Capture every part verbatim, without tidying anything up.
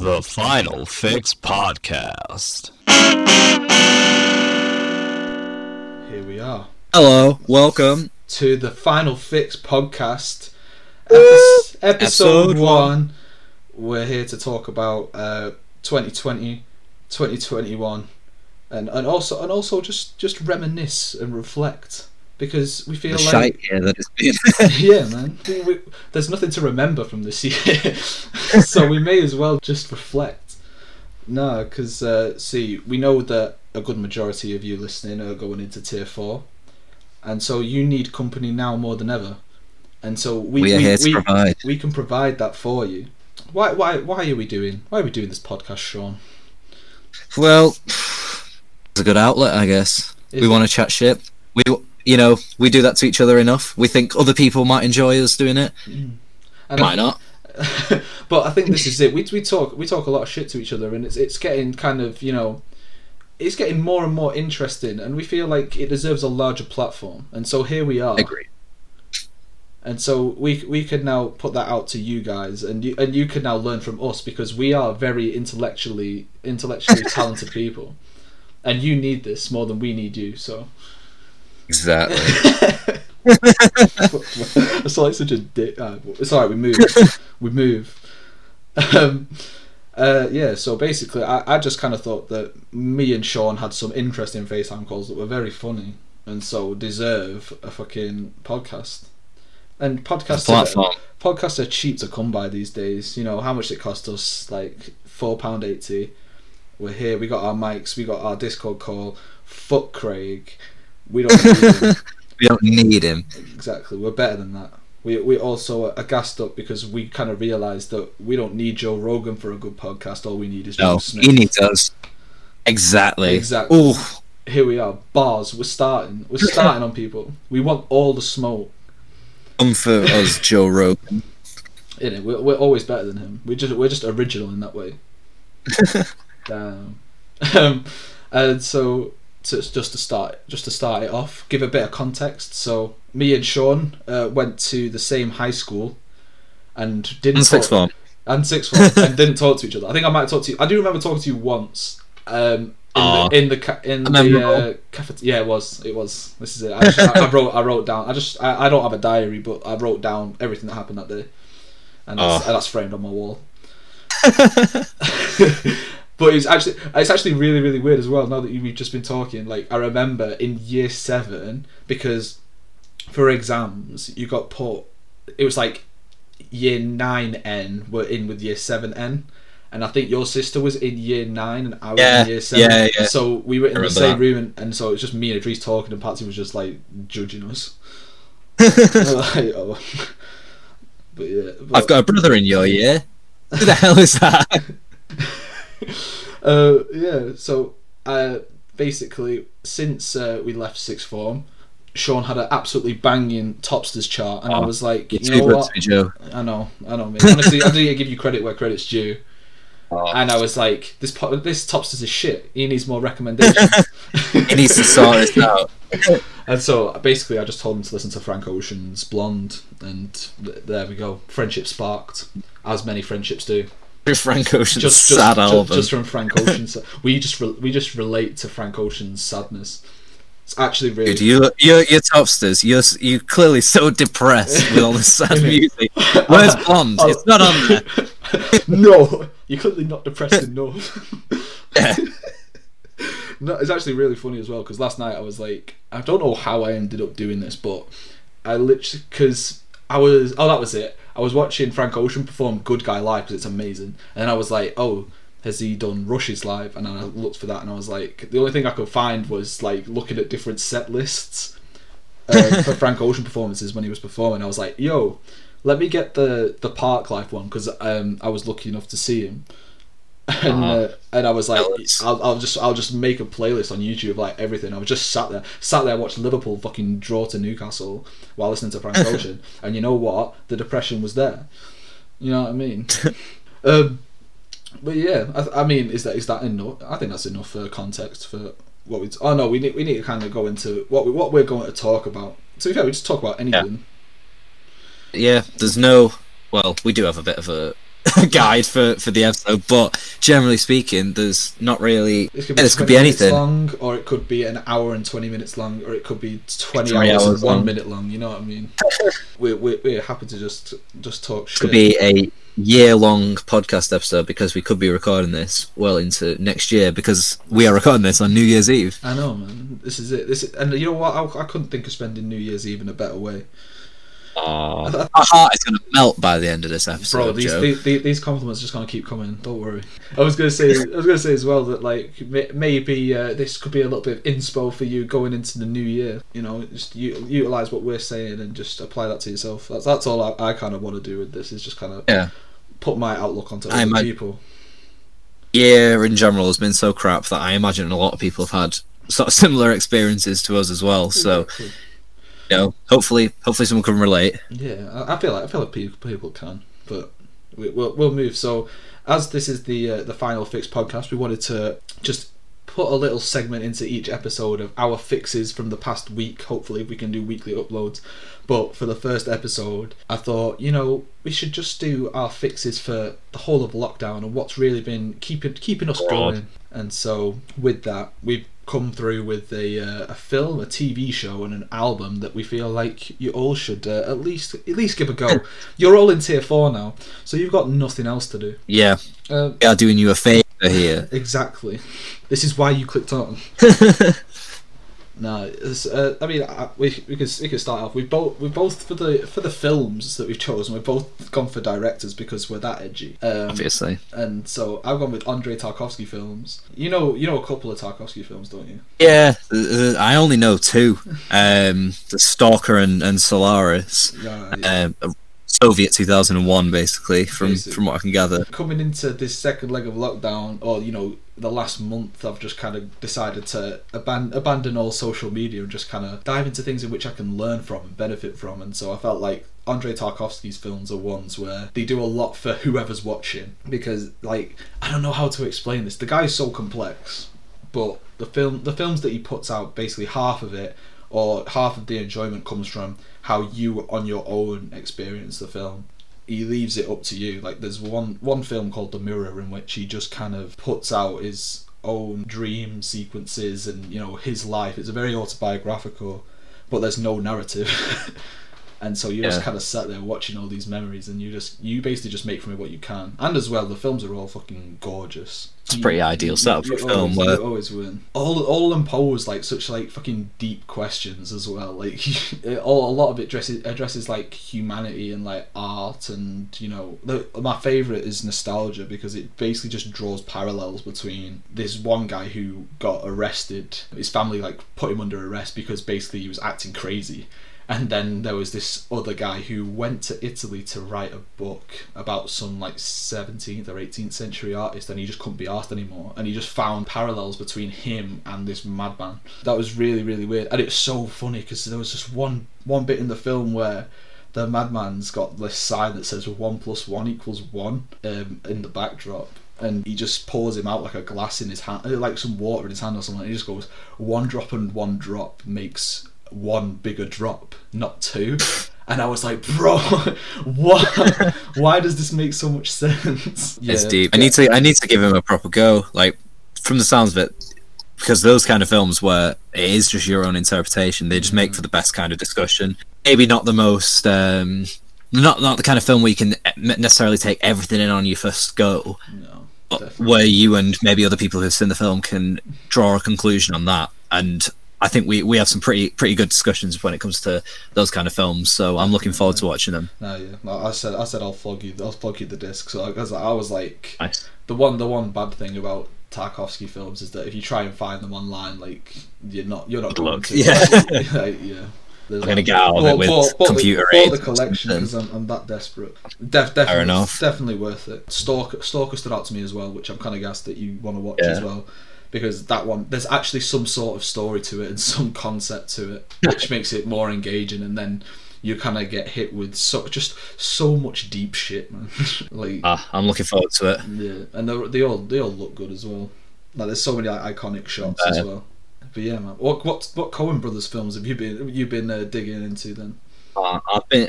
The Final Fix Podcast. Here we are. Hello, welcome to the Final Fix Podcast, Epi- episode, episode one. one. We're here to talk about uh, twenty twenty, twenty twenty-one, and and also and also just, just reminisce and reflect. Because we feel the like shite year that it's been. Yeah, man. We, there's nothing to remember from this year, so we may as well just reflect. No, because uh, see, we know that a good majority of you listening are going into tier four, and so you need company now more than ever. And so we we, are we, here to we, provide. we can provide that for you. Why why why are we doing why are we doing this podcast, Sean? Well, it's a good outlet, I guess. Is we want to chat shit. We. You know, we do that to each other enough. We think other people might enjoy us doing it. Mm. And might I, not. But I think this is it. We we talk we talk a lot of shit to each other, and it's it's getting kind of, you know, it's getting more and more interesting, and we feel like it deserves a larger platform. And so here we are. Agreed. And so we we can now put that out to you guys, and you and you can now learn from us, because we are very intellectually intellectually talented people, and you need this more than we need you. So. Exactly. It's like such a dick. Uh, it's alright, we move. We move. Um, uh, yeah, so basically, I, I just kind of thought that me and Sean had some interesting FaceTime calls that were very funny, and so deserve a fucking podcast. And podcasts are, podcasts are cheap to come by these days. You know, how much it cost us? Like four pounds eighty. We're here, we got our mics, we got our Discord call. Fuck Craig. We don't need him. We don't need him. Exactly. We're better than that. We we also are gassed up because we kind of realised that we don't need Joe Rogan for a good podcast. All we need is no, Joe Smith. He needs us. Exactly. Exactly. Ooh. Here we are. Bars. We're starting. We're starting on people. We want all the smoke. Come for us, Joe Rogan. In it, we're we're always better than him. We just we're just original in that way. Damn. Um, and so. So it's just to start, just to start it off, give a bit of context. So me and Sean uh, went to the same high school, and didn't and sixth form and sixth form and didn't talk to each other. I think I might have talked to you. I do remember talking to you once. Um, in Aww. the in the, ca- in the uh, cafeteria. Yeah, it was. It was. This is it. I, just, I, I wrote. I wrote down. I just. I, I don't have a diary, but I wrote down everything that happened that day, and that's, and that's framed on my wall. But it's actually it's actually really, really weird as well, now that you've just been talking. Like, I remember in year seven, because for exams, you got put... It was like year nine N were in with year seven N. And I think your sister was in year nine and I was yeah, in year seven. Yeah, yeah. So we were in the same that. room, and, and so it was just me and Idris talking, and Patsy was just, like, judging us. Like, oh. But yeah, but... I've got a brother in your year. Who the hell is that? Uh, yeah, so uh, basically, since uh, we left sixth form, Sean had an absolutely banging Topsters chart, and oh, I was like, you know what? You. I know, I know, mate. Honestly, I didn't give you credit where credit's due. Oh. And I was like, this po- this Topsters is shit. He needs more recommendations. He needs to sort this out. And so basically, I just told him to listen to Frank Ocean's Blonde, and th- there we go. Friendship sparked, as many friendships do. Frank Ocean's just, just, sad just, album. Just from Frank Ocean's, we just re- we just relate to Frank Ocean's sadness. It's actually really. Dude, you you're, you're Topsters. You're you clearly so depressed with all this sad music. Where's Blonde? It's not on there. No, you're clearly not depressed enough. Yeah. No, it's actually really funny as well, because last night I was like, I don't know how I ended up doing this, but I literally because I was oh that was it. I was watching Frank Ocean perform Good Guy Live, because it's amazing, and I was like, oh, has he done Rush's Live? And then I looked for that, and I was like, the only thing I could find was like looking at different set lists uh, for Frank Ocean performances when he was performing. I was like, yo, let me get the, the Park Life one, because um, I was lucky enough to see him, and uh, and I was like, I'll, I'll just I'll just make a playlist on YouTube of like everything. I was just sat there sat there watching Liverpool fucking draw to Newcastle while listening to Frank Ocean, and you know what, the depression was there, you know what I mean? um, but yeah I, I mean is that is that enough? I think that's enough for context for what we t- oh no we need we need to kind of go into what, we, what we're going to talk about. To be fair, we just talk about anything. Yeah, yeah there's no well we do have a bit of a guide for, for the episode, but generally speaking, there's not really. This could be, yeah, this could be anything long, or it could be an hour and twenty minutes long, or it could be twenty hours, hours and one long. minute long. You know what I mean? we're, we're we're happy to just just talk shit. Could be a year long podcast episode, because we could be recording this well into next year, because we are recording this on New Year's Eve. I know, man. This is it. This is, and you know what? I, I couldn't think of spending New Year's Eve in a better way. Oh, our heart is going to melt by the end of this episode, bro. These Joe. These, these compliments are just going to keep coming. Don't worry. I was going to say, I was going to say as well that like maybe uh, this could be a little bit of inspo for you going into the new year. You know, just u- utilize what we're saying and just apply that to yourself. That's that's all I, I kind of want to do with this, is just kind of yeah. put my outlook onto other imag- people. Yeah, in general, has been so crap that I imagine a lot of people have had sort of similar experiences to us as well. So. Exactly. You know, hopefully, hopefully someone can relate. Yeah, I feel like I feel like people can, but we, we'll we'll move. So, as this is the uh, the Final Fix podcast, we wanted to just put a little segment into each episode of our fixes from the past week. Hopefully, we can do weekly uploads. But for the first episode, I thought, you know, we should just do our fixes for the whole of lockdown and what's really been keeping keeping us God. going. And so, with that, we've come through with a uh, a film, a T V show, and an album that we feel like you all should uh, at least at least give a go. You're all in tier four now, so you've got nothing else to do. Yeah, um, we are doing you a favour here. Exactly. This is why you clicked on. No, uh, I mean I, we we could we could start off. We both we both for the for the films that we've chosen, we've both gone for directors because we're that edgy. Um, Obviously. And so I've gone with Andrei Tarkovsky films. You know, you know a couple of Tarkovsky films, don't you? Yeah, I only know two: um, the Stalker and, and Solaris. Yeah, yeah. Um, Soviet two thousand one, basically, from basically. from what I can gather. Coming into this second leg of lockdown, or you know, the last month, I've just kind of decided to aban- abandon all social media and just kind of dive into things in which I can learn from and benefit from. And so I felt like Andrei Tarkovsky's films are ones where they do a lot for whoever's watching, because like I don't know how to explain this. The guy's so complex, but the film, the films that he puts out, basically half of it or half of the enjoyment comes from how you on your own experience the film. He leaves it up to you. Like there's one one film called The Mirror in which he just kind of puts out his own dream sequences and, you know, his life. It's a very autobiographical, but there's no narrative. And so you yeah. just kind of sat there watching all these memories, and you just you basically just make from it what you can. And as well, the films are all fucking gorgeous. It's a pretty you, ideal setup for a film. Always, you always win. All all them pose like such like fucking deep questions as well. Like it, all, a lot of it addresses addresses like humanity and like art, and you know the, my favorite is nostalgia, because it basically just draws parallels between this one guy who got arrested. His family like put him under arrest because basically he was acting crazy. And then there was this other guy who went to Italy to write a book about some like seventeenth or eighteenth century artist, and he just couldn't be arsed anymore. And he just found parallels between him and this madman. That was really, really weird. And it's so funny because there was just one, one bit in the film where the madman's got this sign that says one plus one equals one um, in the backdrop. And he just pours him out like a glass in his hand, like some water in his hand or something. And he just goes, one drop and one drop makes one bigger drop, not two. And I was like, bro, what? Why does this make so much sense? Yeah, it's deep. I need to I need to give him a proper go, like from the sounds of it, because those kind of films where it is just your own interpretation, they just mm-hmm. make for the best kind of discussion. Maybe not the most um not not the kind of film where you can necessarily take everything in on your first go. No, definitely. Where you and maybe other people who've seen the film can draw a conclusion on that, and I think we, we have some pretty pretty good discussions when it comes to those kind of films, so I'm looking forward to watching them. No, yeah, no, I said I said I'll flog you, I'll flog you the disc. So I was like, I was like nice. the one the one bad thing about Tarkovsky films is that if you try and find them online, like you're not you're not going to. Yeah, like, like, yeah. There's I'm gonna like, get out of it with bought, bought computer aid. Bought the collection because I'm, I'm that desperate. Def, definitely, Fair enough. Definitely worth it. Stalker Stalker stood out to me as well, which I'm kind of gassed that you want to watch yeah. as well. Because that one, there's actually some sort of story to it and some concept to it, which makes it more engaging. And then you kind of get hit with so, just so much deep shit, man. Like, ah, I'm looking forward to it. Yeah, and they all they all look good as well. Like, there's so many like, iconic shots uh, as well. But yeah, man, what what what Coen Brothers films have you been you been uh, digging into then? Uh, I've been,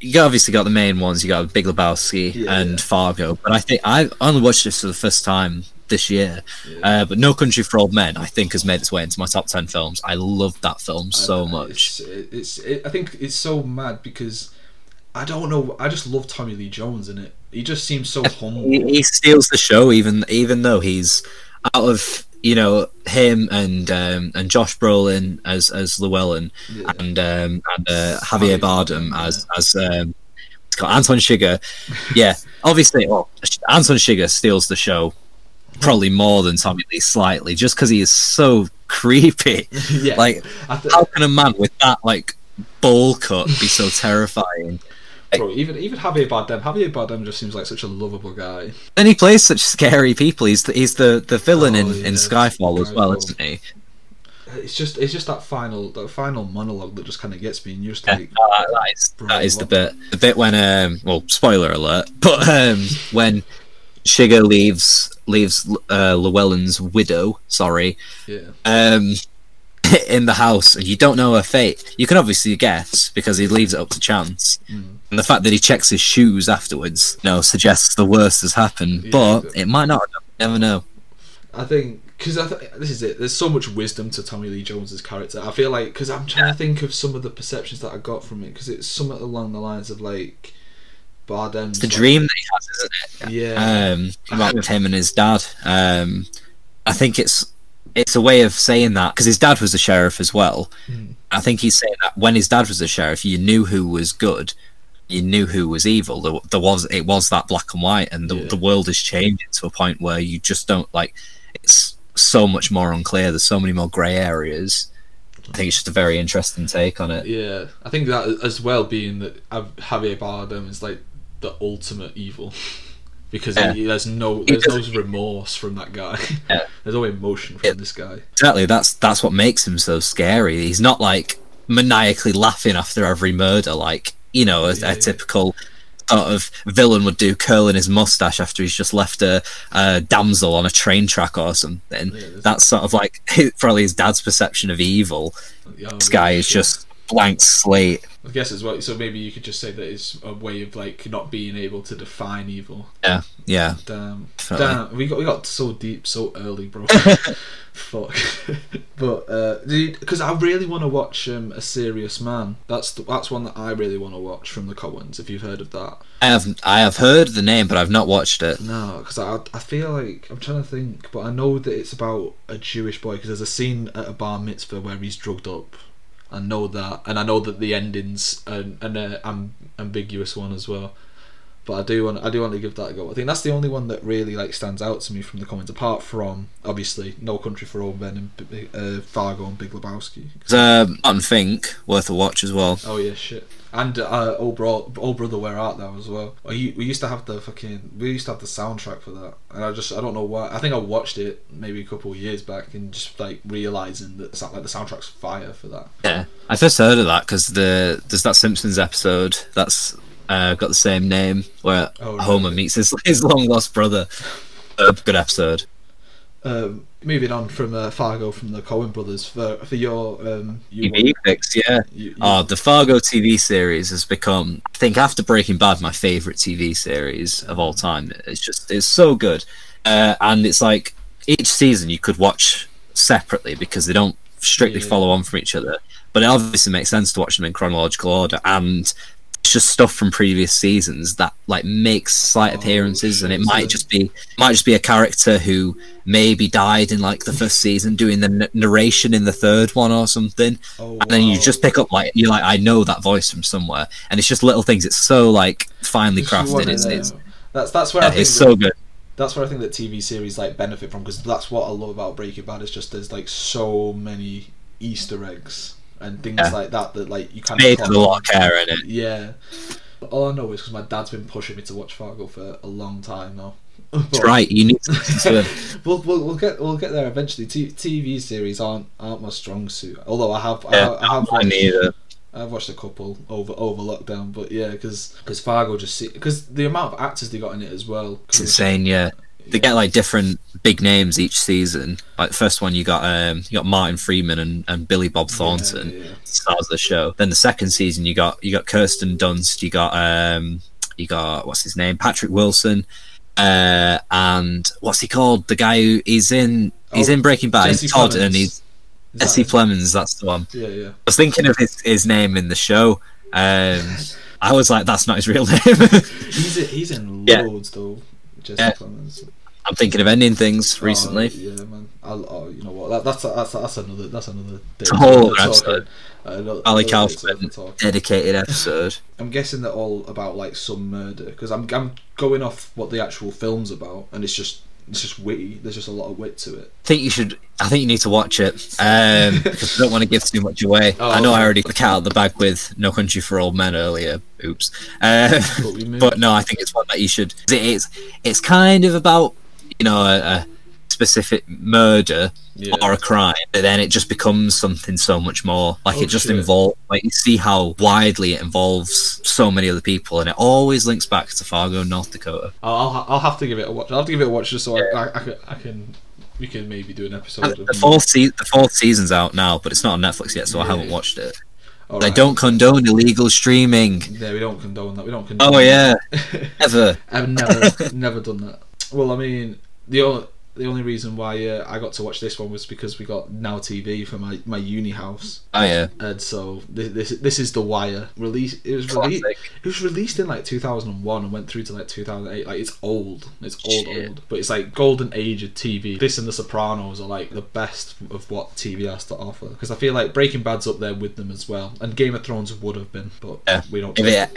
you obviously got the main ones. You got Big Lebowski yeah, and yeah. Fargo, but I think I only watched this for the first time this year. Yeah. Uh, but No Country for Old Men, I think, has made its way into my top ten films. I love that film so I, much. It's, it's it, I think it's so mad because I don't know. I just love Tommy Lee Jones in it. He just seems so humble. He, he steals the show, even even though he's out of. You know, him and um, and Josh Brolin as as Llewellyn, yeah. and um, and uh, Javier Bardem as as um, it's called Anton Chigurh. Yeah, obviously, well, Anton Chigurh steals the show probably more than Tommy Lee slightly, just because he is so creepy. Yeah. Like, how can a man with that like bowl cut be so terrifying? Bro, even even Javier Bardem, Javier Bardem just seems like such a lovable guy. And he plays such scary people. He's the, he's the, the villain oh, in, yeah, in Skyfall as well, isn't he? It's just it's just that final that final monologue that just kind of gets me used to. Yeah, like, that is, that is the bit the bit when um well spoiler alert, but um when Chigurh leaves leaves uh, Llewellyn's widow, sorry, yeah, um. in the house, and you don't know her fate. You can obviously guess because he leaves it up to chance, mm. and the fact that he checks his shoes afterwards, you know, suggests the worst has happened. Yeah, but exactly. It might not. You never know. I think because I th- this is it. There's so much wisdom to Tommy Lee Jones's character. I feel like because I'm trying yeah. to think of some of the perceptions that I got from it, because it's somewhat along the lines of like Bardem's. It's the dream like, that he has, isn't it? Yeah. Um, about with him and his dad. Um, I think it's. It's a way of saying that because his dad was a sheriff as well. Mm. I think he's saying that when his dad was a sheriff, you knew who was good, you knew who was evil. There, there was it was that black and white, and the, yeah. the world has changed to a point where you just don't like. It's so much more unclear. There's so many more grey areas. I think it's just a very interesting take on it. Yeah, I think that as well being that Javier Bardem is like the ultimate evil. Because yeah. he, there's no there's no remorse from that guy. Yeah. There's no emotion from yeah. this guy. Exactly. That's that's what makes him so scary. He's not like maniacally laughing after every murder, like you know a, yeah, a typical yeah. sort of villain would do, curling his mustache after he's just left a, a damsel on a train track or something. Yeah, that's sort of like probably his dad's perception of evil. Yeah, this guy is sure. just blank slate. I guess as well, so maybe you could just say that it's a way of like not being able to define evil. Yeah, yeah. Damn, damn. We got we got so deep so early, bro. Fuck. But uh, dude, because I really want to watch um, A Serious Man. That's the, that's one that I really want to watch from the Coens. If you've heard of that, I have. I have heard the name, but I've not watched it. No, because I I feel like I'm trying to think, but I know that it's about a Jewish boy because there's a scene at a bar mitzvah where he's drugged up. I know that, and I know that the ending's an, an uh, amb- ambiguous one as well. But I do want, I do want to give that a go. I think that's the only one that really like stands out to me from the comments, apart from obviously No Country for Old Men and uh, Fargo and Big Lebowski. Um, Martin Fink, worth a watch as well. Oh yeah, shit. And uh, O Bro- O Brother, Where Art Thou? As well. We used to have the fucking, we used to have the soundtrack for that, and I just, I don't know why. I think I watched it maybe a couple of years back, and just like realizing that like the soundtrack's fire for that. Yeah, I first heard of that because the there's that Simpsons episode that's uh, got the same name where oh, right. Homer meets his his long lost brother. Uh, good episode. Um, moving on from uh, Fargo from the Coen Brothers for for your um, you T V picks, yeah. You, you... Oh, the Fargo T V series has become, I think, after Breaking Bad, my favourite T V series of all time. It's just it's so good, uh, and it's like each season you could watch separately because they don't strictly yeah. follow on from each other. But it obviously makes sense to watch them in chronological order, and it's just stuff from previous seasons that like makes slight appearances, oh, and it might just be might just be a character who maybe died in like the first season doing the n- narration in the third one or something, oh, and then wow. you just pick up like you're like I know that voice from somewhere, and it's just little things. It's so like finely crafted. It's, it's that's that's where yeah, I think it's so good. That's where I think that T V series like benefit from, because that's what I love about Breaking Bad. Is just there's like so many Easter eggs and things yeah. like that that like you can't made with a lot of care in it. Yeah, all I know is because my dad's been pushing me to watch Fargo for a long time now. But, that's right, you need to listen to it. we'll, we'll, we'll get we'll get there eventually. T- TV series aren't aren't my strong suit, although I have yeah, I, I have watched, either. I've watched a couple over over lockdown, but yeah, because Fargo just because the amount of actors they got in it as well, it's insane. Yeah, they get like different big names each season. Like the first one, you got um, you got Martin Freeman and, and Billy Bob Thornton, yeah, yeah. stars of the show. Then the second season, you got you got Kirsten Dunst, you got um, you got what's his name, Patrick Wilson, uh, and what's he called? The guy who he's in he's oh, in Breaking Bad, Jesse he's Todd, Plemons. and he's Jesse Plemons. That's the one. Yeah, yeah. I was thinking of his, his name in the show. Um, I was like, that's not his real name. he's a, he's in loads yeah. though. Jesse yeah. Plemons. I'm thinking of ending things recently. Oh, yeah, man. I'll, oh, you know what? That, that's, that's that's another that's another. It's a whole episode. Ali Kaufman dedicated episode. I'm guessing they're all about like some murder because I'm I'm going off what the actual film's about, and it's just it's just witty. There's just a lot of wit to it. I think you should. I think you need to watch it um, because I don't want to give too much away. Oh, I know okay. I already got out of the bag with No Country for Old Men earlier. Oops. Uh, but, but no, I think it's one that you should. It's it's kind of about. You know, a, a specific murder yeah. or a crime, but then it just becomes something so much more. Like oh, it just involves, like you see how widely it involves so many other people, and it always links back to Fargo, North Dakota. I'll I'll have to give it a watch. I'll have to give it a watch just so yeah. I, I, I, can, I can we can maybe do an episode. And of the fourth se- the fourth season's out now, but it's not on Netflix yet, so yeah. I haven't watched it. All they right. don't condone illegal streaming. Yeah, we don't condone that. We don't condone. Oh yeah, that. Ever. I've never never done that. Well, I mean. The only the only reason why uh, I got to watch this one was because we got Now T V for my, my uni house. Oh yeah. And so this this, this is The Wire. Release it was released it was released in like two thousand one and went through to like two thousand eight. Like it's old. It's old Shit. old. But it's like golden age of T V. This and The Sopranos are like the best of what T V has to offer. Because I feel like Breaking Bad's up there with them as well. And Game of Thrones would have been, but yeah. we don't yeah.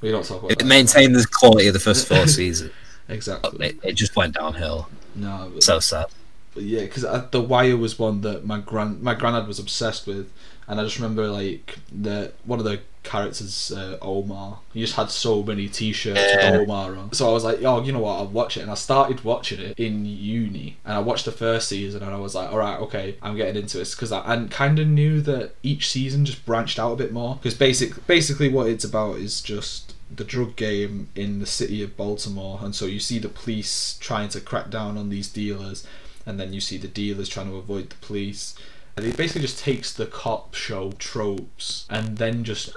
we don't talk about it. It maintained the quality of the first four seasons. Exactly. It, it just went downhill. No, but, so sad. But yeah, because The Wire was one that my grand my granddad was obsessed with, and I just remember like the one of the characters, uh, Omar. He just had so many T-shirts yeah. with Omar on. So I was like, oh, you know what? I'll watch it, and I started watching it in uni, and I watched the first season, and I was like, all right, okay, I'm getting into this because I, I kind of knew that each season just branched out a bit more because basic basically what it's about is just. The drug game in the city of Baltimore, and so you see the police trying to crack down on these dealers, and then you see the dealers trying to avoid the police. And it basically just takes the cop show tropes and then just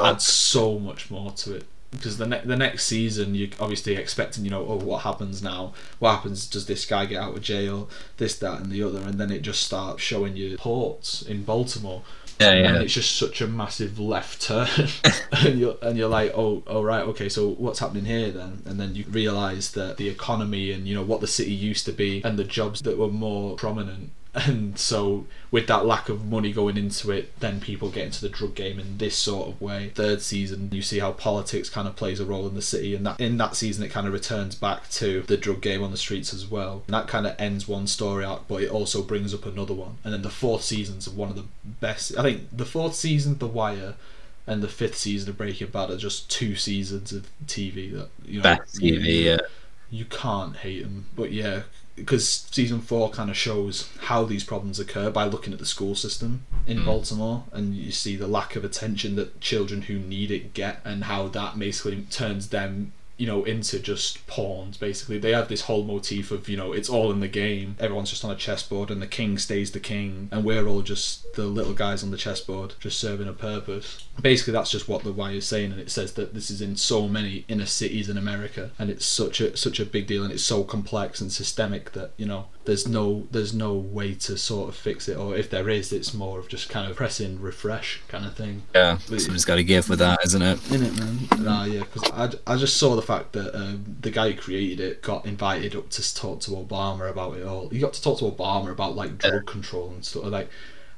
adds so much more to it. Because the ne- the next season, you're obviously expecting, you know, oh, what happens now? What happens? Does this guy get out of jail? This, that, and the other, and then it just starts showing you ports in Baltimore. Yeah, yeah. And it's just such a massive left turn, and you're and you're like, oh, all oh, right, okay, so what's happening here then? And then you realise that the economy and you know what the city used to be and the jobs that were more prominent, and so with that lack of money going into it, then people get into the drug game in this sort of way. Third season, you see how politics kind of plays a role in the city, and that in that season it kind of returns back to the drug game on the streets as well. And that kind of ends one story arc, but it also brings up another one. And then the fourth season's one of the best. I think the fourth season, The Wire, and the fifth season of Breaking Bad are just two seasons of T V that you know. Best T V, you, yeah. You can't hate them, but yeah. Because season four kind of shows how these problems occur by looking at the school system in mm. Baltimore, and you see the lack of attention that children who need it get, and how that basically turns them, you know, into just pawns. Basically, they have this whole motif of, you know, it's all in the game. Everyone's just on a chessboard, and the king stays the king, and we're all just the little guys on the chessboard, just serving a purpose. Basically, that's just what The Wire is saying, and it says that this is in so many inner cities in America, and it's such a such a big deal, and it's so complex and systemic that, you know, there's no there's no way to sort of fix it, or if there is, it's more of just kind of pressing refresh kind of thing. Yeah, someone's got to give with that, isn't it? Isn't it, man? Nah, yeah, because I, I just saw the fact that um, the guy who created it got invited up to talk to Obama about it all. He got to talk to Obama about like drug control and stuff, like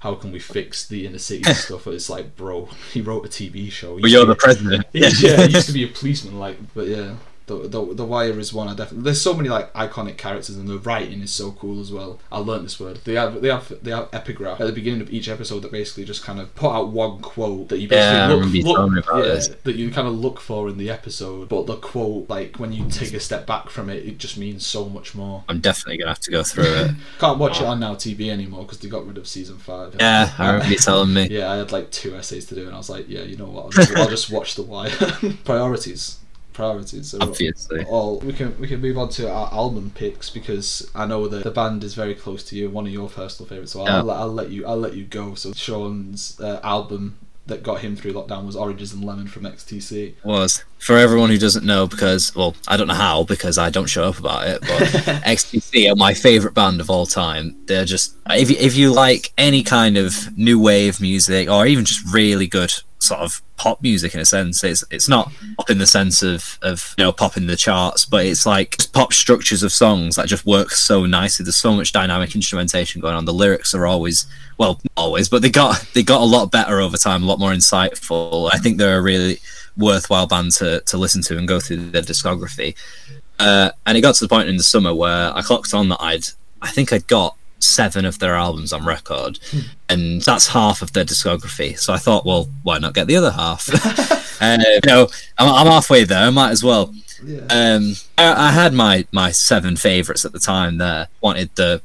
how can we fix the inner city stuff. It's like, bro, he wrote a T V show. But you're the president. Yeah, yeah, he used to be a policeman, like, but yeah. The, the the Wire is one I definitely. There's so many like iconic characters, and the writing is so cool as well. I learnt this word. They have they have they have epigraph at the beginning of each episode that basically just kind of put out one quote that you basically yeah, look, you look about yeah, that you kind of look for in the episode. But the quote, like when you take a step back from it, it just means so much more. I'm definitely gonna have to go through it. Can't watch oh. it on Now T V anymore because they got rid of season five. Yeah, I remember you telling me. Yeah, I had like two essays to do, and I was like, yeah, you know what, I'll just, I'll just watch The Wire. Priorities. priorities. So obviously. All, we can we can move on to our album picks, because I know that the band is very close to you, one of your personal favourites. So I'll, yeah. I'll, I'll let you I'll let you go. So Sean's uh, album that got him through lockdown was Oranges and Lemons from X T C. Was. For everyone who doesn't know, because, well, I don't know how, because I don't show up about it, but X T C are my favourite band of all time. They're just, if you, if you like any kind of new wave music, or even just really good sort of pop music in a sense, it's it's not pop in the sense of, of you know, pop in the charts, but it's like pop structures of songs that just work so nicely. There's so much dynamic instrumentation going on. The lyrics are always, well, not always, but they got they got a lot better over time, a lot more insightful. I think they're a really worthwhile band to, to listen to and go through their discography. Uh, and it got to the point in the summer where I clocked on that I'd, I think I'd got seven of their albums on record, hmm. and that's half of their discography. So I thought, well, why not get the other half? uh, you know, I'm, I'm halfway there, I might as well. Yeah. Um, I, I had my, my seven favourites at the time there, wanted the,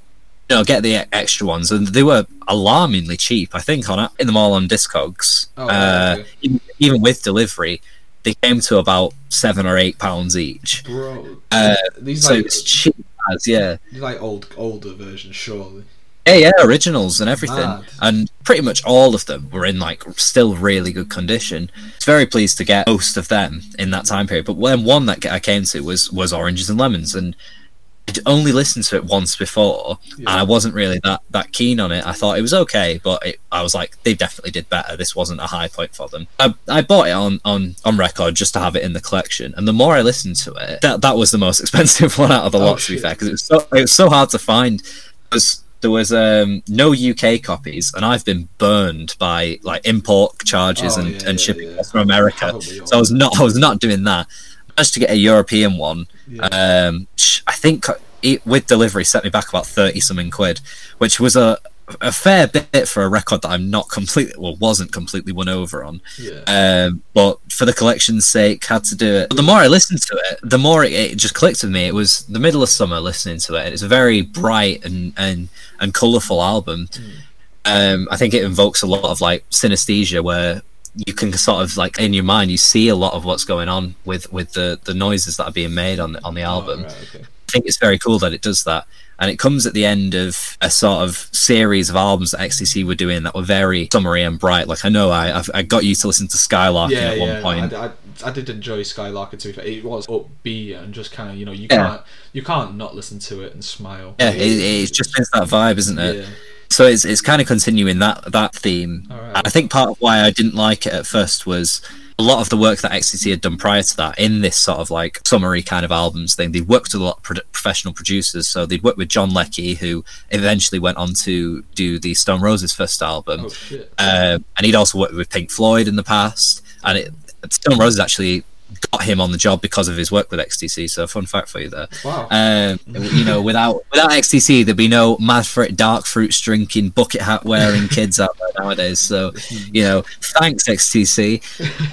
you know, get the extra ones, and they were alarmingly cheap, I think, on in them all on Discogs. Oh, uh, okay. even, even with delivery, they came to about seven or eight pounds each. Bro, uh, these so like, it's cheap as yeah. Like old, older versions, surely. Yeah, yeah, originals and everything, Mad. And pretty much all of them were in like still really good condition. I was very pleased to get most of them in that time period. But when one that I came to was was Oranges and Lemons, and I'd only listened to it once before, yeah. and I wasn't really that, that keen on it. I thought it was okay, but it, I was like, they definitely did better. This wasn't a high point for them. I, I bought it on, on, on record just to have it in the collection, and the more I listened to it, that that was the most expensive one out of the oh, lot, shit. to be fair, because it was so, it was so hard to find. Because there was um, no U K copies, and I've been burned by like import charges oh, and, yeah, and shipping yeah, yeah. from America. Probably so I was not I was not doing that. Just to get a European one, yeah. um, I think it, with delivery set me back about thirty something quid, which was a a fair bit for a record that I'm not completely, well, wasn't completely won over on. Yeah. Um, but for the collection's sake, had to do it. But the more I listened to it, the more it, it just clicked with me. It was the middle of summer listening to it, and it's a very bright and and and colourful album. Mm. Um, I think it invokes a lot of like synesthesia, where you can sort of like in your mind you see a lot of what's going on with with the the noises that are being made on on the album. Oh, right, okay. I think it's very cool that it does that, and it comes at the end of a sort of series of albums that X T C were doing that were very summery and bright. Like I know I I've, I got you to listen to Skylark yeah, at one yeah, point. I, I, I did enjoy Skylark, too. It was upbeat and just kind of, you know, you yeah. can't you can't not listen to it and smile. Yeah, it, it just is that vibe, isn't it? Yeah. So it's it's kind of continuing that that theme. Right. I think part of why I didn't like it at first was a lot of the work that X T C had done prior to that in this sort of like summary kind of albums thing. They'd worked with a lot of pro- professional producers, so they'd worked with John Leckie, who eventually went on to do the Stone Roses first album. Oh, shit. Um, and he'd also worked with Pink Floyd in the past. And it, Stone Roses actually got him on the job because of his work with X T C. So fun fact for you there. Wow. Um, you know, without without X T C, there'd be no mad for it, dark fruits drinking, bucket hat wearing kids out there nowadays. So, you know, thanks X T C.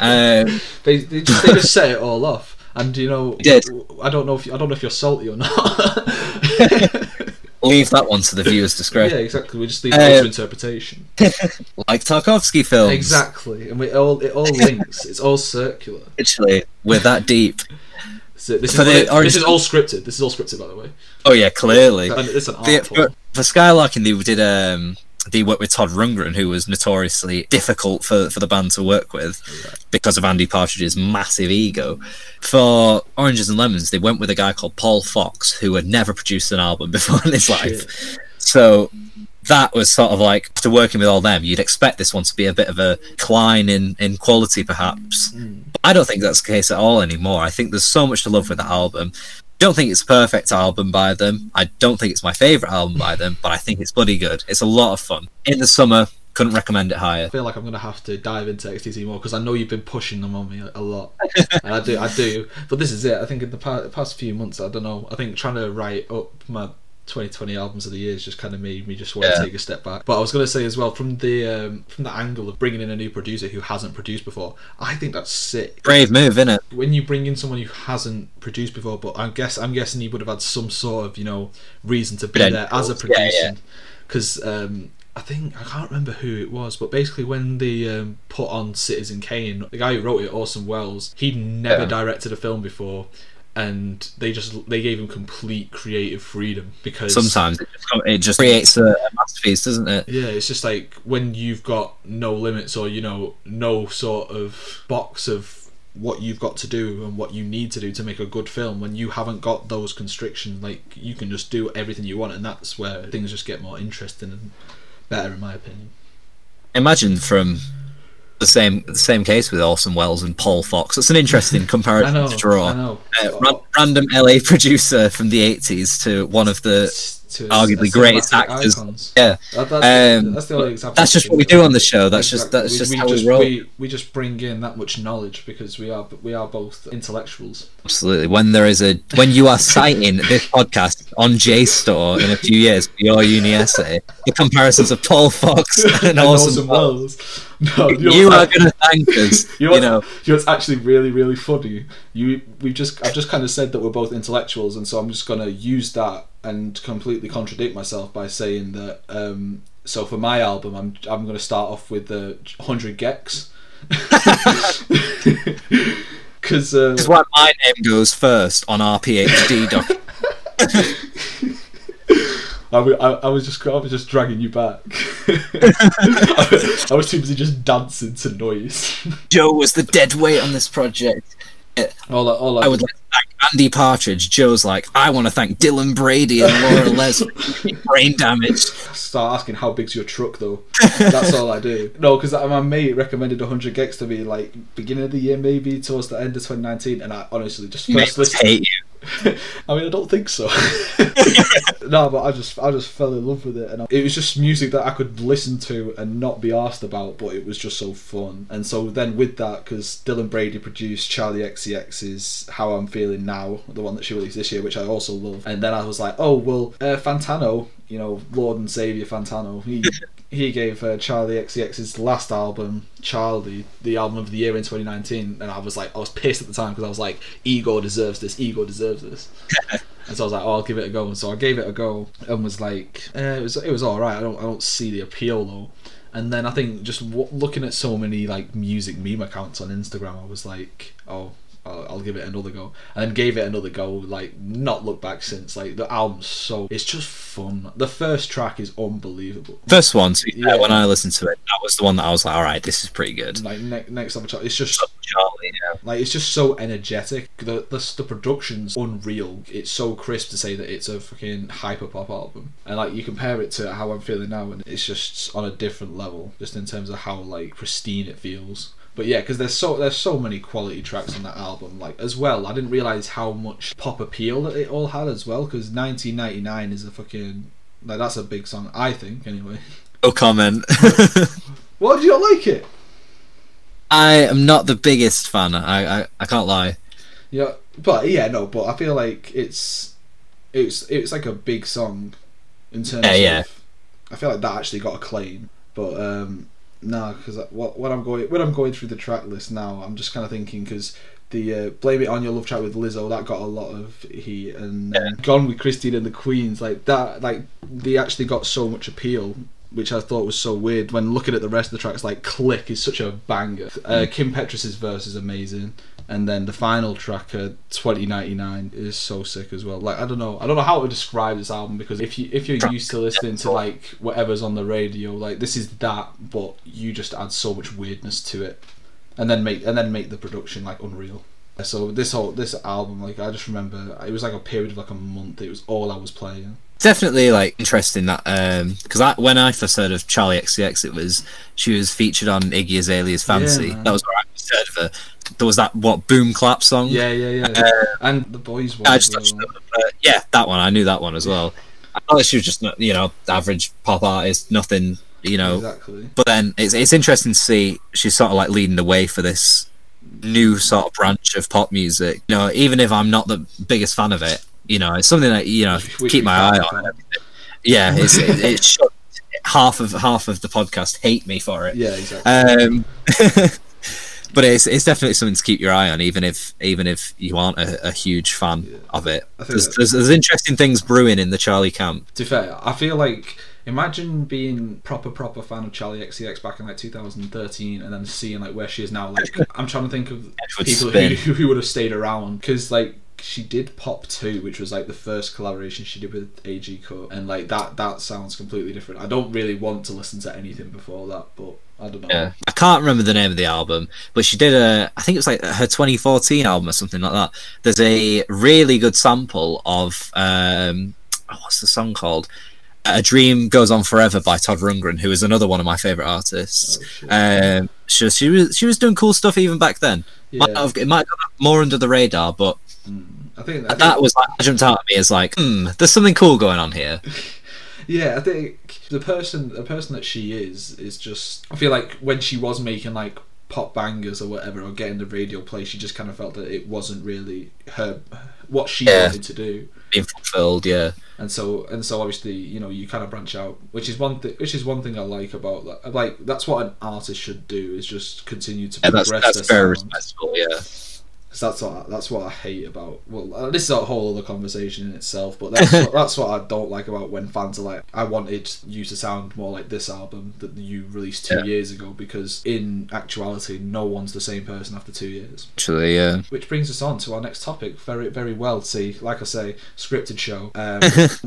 Um, they, they, just, they just set it all off. And you know, did. I don't know if you, I don't know if you're salty or not. Leave that one to the viewer's discretion. Yeah, exactly. We just leave that um, to interpretation. Like Tarkovsky films. Exactly, and we all it all links. It's all circular. Literally, we're that deep. So this, is the, it, this is all scripted. This is all scripted, by the way. Oh yeah, clearly. It's an art the, for, for Skylarking, they did um, they worked with Todd Rundgren, who was notoriously difficult for, for the band to work with yeah. because of Andy Partridge's massive ego. For Oranges and Lemons, they went with a guy called Paul Fox, who had never produced an album before in his life. Shit. So that was sort of like, after working with all them, you'd expect this one to be a bit of a decline in, in quality, perhaps. Mm. But I don't think that's the case at all anymore. I think there's so much to love with that album. I don't think it's a perfect album by them. I don't think it's my favourite album by them, but I think it's bloody good. It's a lot of fun. In the summer, couldn't recommend it higher. I feel like I'm going to have to dive into X T C more, because I know you've been pushing them on me a lot. And I do, I do. But this is it. I think in the past, past few months, I don't know, I think trying to write up my twenty twenty albums of the year just kind of made me just want yeah. to take a step back. But I was going to say as well, from the um, from the angle of bringing in a new producer who hasn't produced before, I think that's sick. Brave move, innit? When you bring in someone who hasn't produced before, but I guess I'm guessing he would have had some sort of, you know, reason to be yeah, there as a producer, because yeah, yeah. um, I think, I can't remember who it was, but basically when they um, put on Citizen Kane, the guy who wrote it, Orson Welles, he'd never yeah. directed a film before, and they just they gave him complete creative freedom, because sometimes it just, it just creates a masterpiece, doesn't it? Yeah, it's just like when you've got no limits, or, you know, no sort of box of what you've got to do and what you need to do to make a good film, when you haven't got those constrictions, like, you can just do everything you want, and that's where things just get more interesting and better, in my opinion. Imagine from the same the same case with Orson Welles and Paul Fox. It's an interesting comparison know, to draw. I know. Uh, ra- random L A producer from the eighties to one of the to arguably greatest actors. Icons. Yeah, that, that's, um, that's, the only example that's just what we do on the show. That's exactly. just that's we, just we how just, we roll. We, we just bring in that much knowledge because we are we are both intellectuals. Absolutely. When there is a when you are citing this podcast on JSTOR in a few years for your uni essay, the comparisons of Paul Fox and Orson Welles. No, you are going to thank us. You know, you know, it's actually really, really funny. You, we just, I've just kind of said that we're both intellectuals, and so I'm just going to use that and completely contradict myself by saying that. Um, so for my album, I'm, I'm going to start off with the uh, one hundred gecs, because uh, that's why my name goes first on our PhD document. I, I, I was just I was just dragging you back. I, I was too busy just dancing to noise. Joe was the dead weight on this project. All I, all I, I would like to thank Andy Partridge. Joe's like, I want to thank Dylan Brady and Laura Leslie. Brain damaged. Start asking how big's your truck, though. That's all I do. No, because my mate recommended one hundred gecs to me, like, beginning of the year, maybe towards the end of twenty nineteen, and I honestly just first listened. Hate you. I mean, I don't think so. No, but I just I just fell in love with it, and I, it was just music that I could listen to and not be arsed about, but it was just so fun. And so then with that, because Dylan Brady produced Charli X C X's How I'm Feeling Now, the one that she released this year, which I also love, and then I was like, oh well, uh, Fantano, you know, Lord and Saviour Fantano, he he gave uh, Charli X C X's last album, Charli, the album of the year in twenty nineteen, and I was like, I was pissed at the time because I was like, Igor deserves this, Igor deserves this. And so I was like, oh, I'll give it a go. And so I gave it a go and was like, eh, it was it was all right. I don't I don't see the appeal though. And then I think just w- looking at so many like music meme accounts on Instagram, I was like, oh, I'll, I'll give it another go. And then gave it another go. Like, not looked back since. Like, the album's so it's just fun. The first track is unbelievable. First one, so yeah, yeah. When I listened to it, that was the one that I was like, all right, this is pretty good. Like ne- next time, it's just. Charli, yeah. Like, it's just so energetic. The, the the production's unreal. It's so crisp to say that it's a fucking hyper pop album, and like you compare it to How I'm Feeling Now, and it's just on a different level, just in terms of how like pristine it feels. But yeah, because there's so there's so many quality tracks on that album. Like, as well, I didn't realise how much pop appeal that it all had as well. Because nineteen ninety-nine is a fucking like that's a big song, I think. Anyway. No comment. Why do you not like it? I am not the biggest fan. I, I, I can't lie. Yeah, but yeah, no. But I feel like it's it's it's like a big song in terms. Yeah, yeah. Of, I feel like that actually got acclaim, but um, no, because what what I'm going when I'm going through the track list now, I'm just kind of thinking because the uh, Blame It On Your Love track with Lizzo, that got a lot of heat, and yeah. Gone with Christine and the Queens, like that, like they actually got so much appeal, which I thought was so weird when looking at the rest of the tracks. Like Click is such a banger. Uh, Kim Petras' verse is amazing, and then the final track, uh, twenty ninety-nine, is so sick as well. Like I don't know, I don't know how to describe this album, because if you if you're used to listening to like whatever's on the radio, like this is that, but you just add so much weirdness to it, and then make and then make the production like unreal. So this whole this album, like I just remember, it was like a period of like a month. It was all I was playing. Definitely like interesting that um because when I first heard of Charli X C X, it was she was featured on Iggy Azalea's Fancy. Yeah, that was where I first heard of her. There was that what Boom Clap song. Yeah, yeah, yeah. Uh, and the boys one. I just touched well. uh, yeah, that one. I knew that one as yeah. well. I thought she was just not, you know, average pop artist, nothing, you know. Exactly. But then it's it's interesting to see she's sort of like leading the way for this new sort of branch of pop music. You know, even if I'm not the biggest fan of it, you know, it's something that, you know, we, keep we my eye on. It. Yeah, it's it, it should, half of half of the podcast hate me for it. Yeah, exactly. Um, but it's it's definitely something to keep your eye on, even if even if you aren't a, a huge fan yeah. of it. There's, there's there's interesting things brewing in the Charli camp. To be fair, I feel like Imagine being proper, proper fan of Charli X C X back in like two thousand thirteen and then seeing like where she is now. Like, I'm trying to think of people who, who would have stayed around, because like she did Pop two, which was like the first collaboration she did with A G Cut, and like that that sounds completely different. I don't really want to listen to anything before that, but I don't know. Yeah. I can't remember the name of the album, but she did a, I think it was like her twenty fourteen album or something like that. There's a really good sample of, um, oh, what's the song called? A Dream Goes On Forever by Todd Rundgren, who is another one of my favourite artists. Oh, sure. um, she, she was she was doing cool stuff even back then. Yeah. Might have, it might have been more under the radar, but mm. I think, I think that was like, that jumped out at me as like, hmm, there's something cool going on here. Yeah, I think the person the person that she is is just, I feel like when she was making like pop bangers or whatever, or getting the radio play, she just kind of felt that it wasn't really her what she yeah. wanted to do. Being fulfilled, yeah. And so, and so, obviously, you know, you kind of branch out, which is one thing. Which is one thing I like about that. Like, that's what an artist should do: is just continue to yeah, progress. That's, that's very respectable, yeah. Because that's what that's what I hate about. Well, this is a whole other conversation in itself. But that's what, that's what I don't like about when fans are like, "I wanted you to sound more like this album that you released two yeah. years ago," because in actuality, no one's the same person after two years. Actually, yeah. Which brings us on to our next topic. Very, very well. See, like I say, scripted show. Um,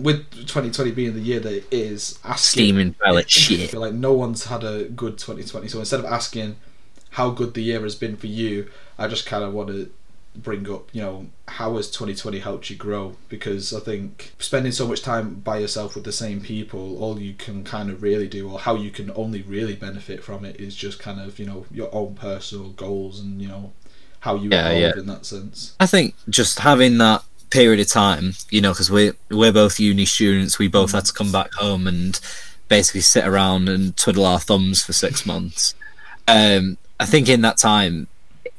with twenty twenty being the year that it is, asking, steaming ballot shit. I feel like no one's had a good twenty twenty. So instead of asking how good the year has been for you, I just kind of want to bring up, you know, how has twenty twenty helped you grow? Because I think spending so much time by yourself with the same people, all you can kind of really do, or how you can only really benefit from it, is just kind of, you know, your own personal goals and, you know, how you yeah, evolve yeah. in that sense. I think just having that period of time, you know, because we're, we're both uni students, we both had to come back home and basically sit around and twiddle our thumbs for six months. Um, I think in that time,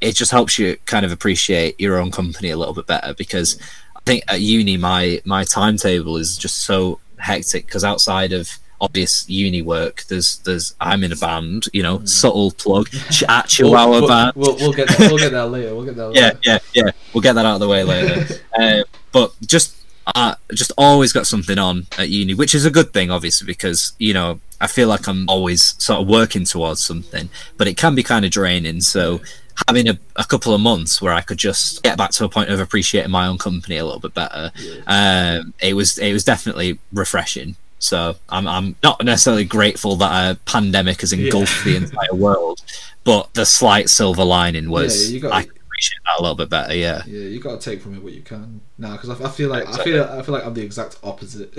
it just helps you kind of appreciate your own company a little bit better, because I think at uni, my, my timetable is just so hectic, because outside of obvious uni work, there's there's I'm in a band, you know, mm. subtle plug, at Chihuahua we'll, we'll, band. We'll, we'll, get that, we'll get that later. We'll get that later. Yeah, yeah, yeah. We'll get that out of the way later. uh, but just I just always got something on at uni, which is a good thing, obviously, because, you know, I feel like I'm always sort of working towards something, but it can be kind of draining. So having a, a couple of months where I could just get back to a point of appreciating my own company a little bit better, yeah. um, it was it was definitely refreshing. So I'm I'm not necessarily grateful that a pandemic has engulfed yeah. the entire world, but the slight silver lining was yeah, you got- I could appreciate that a little bit better. Yeah, yeah, you got to take from it what you can. Now, because I, I feel like exactly. I feel I feel like I'm the exact opposite.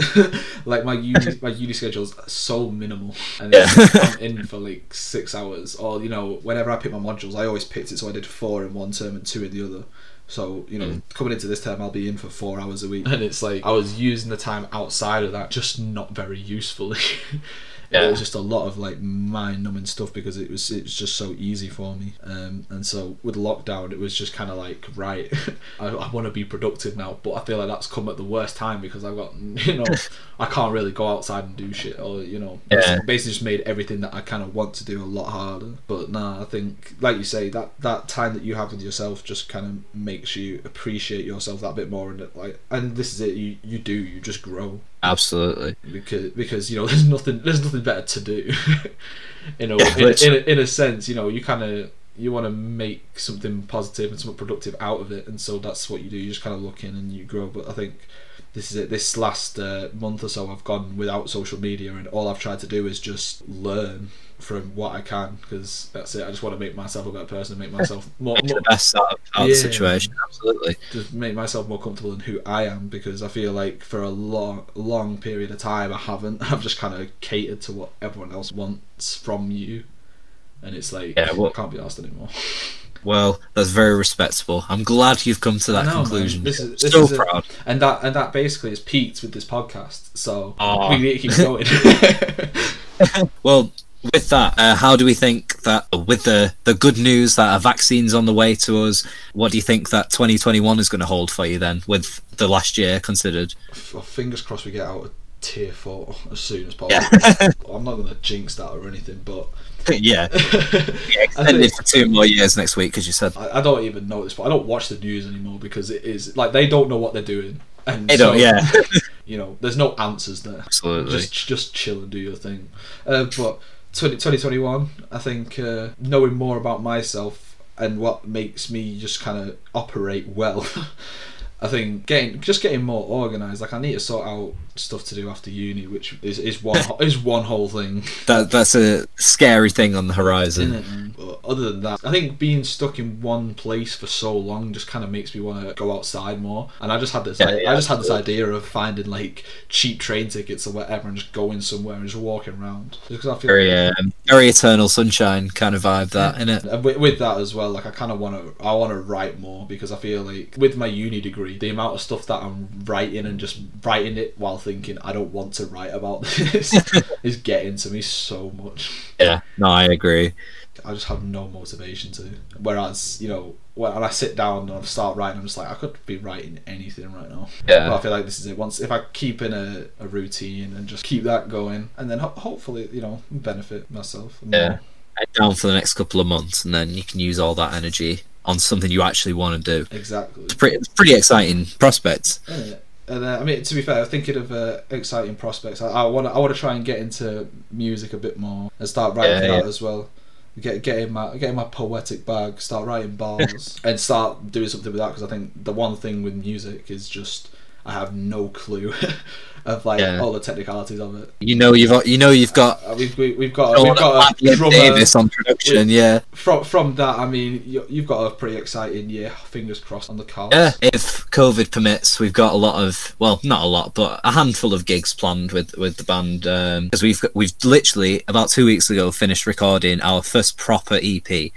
Like my uni my uni schedule is so minimal, and yeah. I'm in for like six hours. Or, you know, whenever I pick my modules, I always picked it so I did four in one term and two in the other. So, you know, mm. coming into this term, I'll be in for four hours a week, and it's like I was using the time outside of that just not very usefully. Yeah. It was just a lot of like mind-numbing stuff, because it was it's just so easy for me. Um, and so with lockdown, it was just kind of like, right, I, I want to be productive now, but I feel like that's come at the worst time, because I've got, you know, I can't really go outside and do shit, or, you know, yeah. basically just made everything that I kind of want to do a lot harder. But nah, I think, like you say, that, that time that you have with yourself just kind of makes you appreciate yourself that bit more, and like, and this is it, you, you do, you just grow. Absolutely, because because you know there's nothing there's nothing better to do. You know, in, in, in, in a sense, you know, you kind of you want to make something positive and something productive out of it, and so that's what you do. You just kind of look in and you grow. But I think this is it. This last uh, month or so, I've gone without social media, and all I've tried to do is just learn from what I can, because that's it. I just want to make myself a better person and make myself more, make more the best out of, out yeah, the situation. Absolutely, just make myself more comfortable in who I am, because I feel like for a long long period of time I haven't I've just kind of catered to what everyone else wants from you, and it's like yeah, well, I can't be asked anymore. Well, that's very respectable. I'm glad you've come to that know, conclusion. This is, this so is proud. A, and that and that basically has peaked with this podcast, so Aww. we need to keep going. Well, with that, uh, how do we think that, with the, the good news that a vaccine's on the way to us, what do you think that twenty twenty-one is going to hold for you then, with the last year considered? Well, fingers crossed we get out of tier four as soon as possible. Yeah. I'm not going to jinx that or anything, but... yeah. yeah extended for two more years next week, because you said... I, I don't even know at this point. I don't watch the news anymore, because it is... Like, they don't know what they're doing. And they so, don't, yeah. you know, there's no answers there. Absolutely. Just just chill and do your thing. Uh, but twenty twenty-one, I think uh, knowing more about myself and what makes me just kind of operate well. I think getting just getting more organised. Like I need to sort out stuff to do after uni, which is, is one is one whole thing. That that's a scary thing on the horizon. Isn't it? But other than that, I think being stuck in one place for so long just kind of makes me want to go outside more. And I just had this, yeah, like, yeah, I just absolutely. had this idea of finding like cheap train tickets or whatever, and just going somewhere and just walking around. Just cause I feel very like, um, very Eternal Sunshine kind of vibe, that yeah. innit? And with, with that as well, like I kind of want to I want to write more, because I feel like with my uni degree, the amount of stuff that I'm writing and just writing it while thinking I don't want to write about this is getting to me so much. Yeah, no, I agree. I just have no motivation to. Whereas, you know, when I sit down and I start writing, I'm just like, I could be writing anything right now. Yeah. But I feel like this is it. Once if I keep in a, a routine and just keep that going, and then ho- hopefully, you know, benefit myself. More. Yeah. Head down for the next couple of months, and then you can use all that energy on something you actually want to do. Exactly. It's pretty, it's pretty exciting prospects. Yeah. And uh, I mean, to be fair, thinking of uh, exciting prospects, I want to I want to try and get into music a bit more and start writing yeah, that yeah. as well. Get get in my get in my poetic bag. Start writing bars and start doing something with that, because I think the one thing with music is just I have no clue of like yeah. all the technicalities of it. You know, you've you know you've got uh, we've, we, we've got we've got a drummer Davis on production. We, yeah. From from that, I mean, you, you've got a pretty exciting year. Fingers crossed on the cards. Yeah. If COVID permits, we've got a lot of well, not a lot, but a handful of gigs planned with, with the band, because um, we've we've literally about two weeks ago finished recording our first proper E P.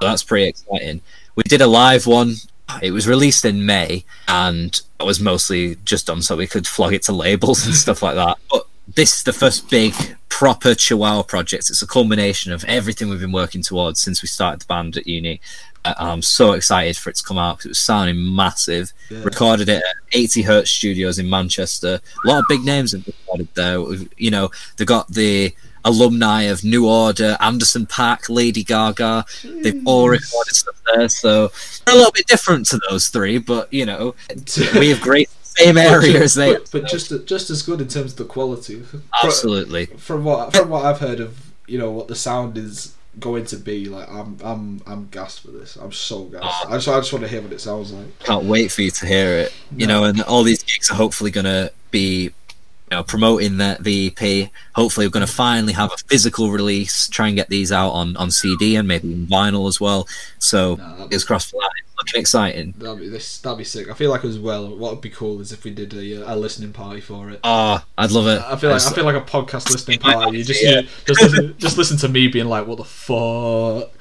So that's pretty exciting. We did a live one. It was released in May, and that was mostly just done so we could flog it to labels and stuff like that. But this is the first big proper Chihuahua project. It's a culmination of everything we've been working towards since we started the band at uni. Uh, I'm so excited for it to come out, because it was sounding massive. Yeah. Recorded it at eighty Hertz Studios in Manchester. A lot of big names have recorded there. You know, they got the alumni of New Order, Anderson .Paak, Lady Gaga. Jeez. They've all recorded stuff there, so they're a little bit different to those three, but you know, we have great same areas there. But, but just just as good in terms of the quality. Absolutely. From, from what from what I've heard of, you know, what the sound is going to be like, I'm I'm I'm gassed for this. I'm so gassed. Oh. I just I just want to hear what it sounds like. Can't wait for you to hear it. No. You know, and all these gigs are hopefully gonna be, you know, promoting the, the E P. Hopefully we're going to finally have a physical release, try and get these out on, on C D and maybe vinyl as well, so nah, it's crossed for that. It's looking exciting. That'd be, this, that'd be sick. I feel like as well what would be cool is if we did a, a listening party for it. Oh, I'd love it. I feel like I, I feel like a podcast listening party. You just, yeah. you, just, listen, just listen to me being like, what the fuck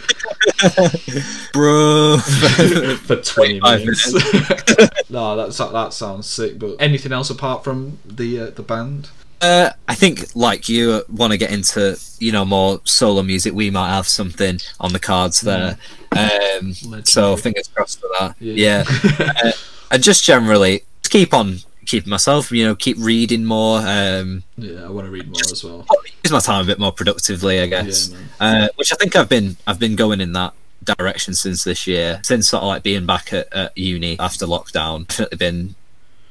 bro for twenty minutes. No, that's, that sounds sick. But anything else apart from the uh, the band? Uh, I think, like you, want to get into, you know, more solo music. We might have something on the cards there. Um, so fingers crossed for that. Yeah. yeah. uh, and just generally, just keep on keeping myself, you know, keep reading more. Um, yeah, I want to read more as well. Use my time a bit more productively, I guess. Yeah, uh, which I think I've been, I've been going in that direction since this year, since sort of like being back at, at uni after lockdown. Definitely been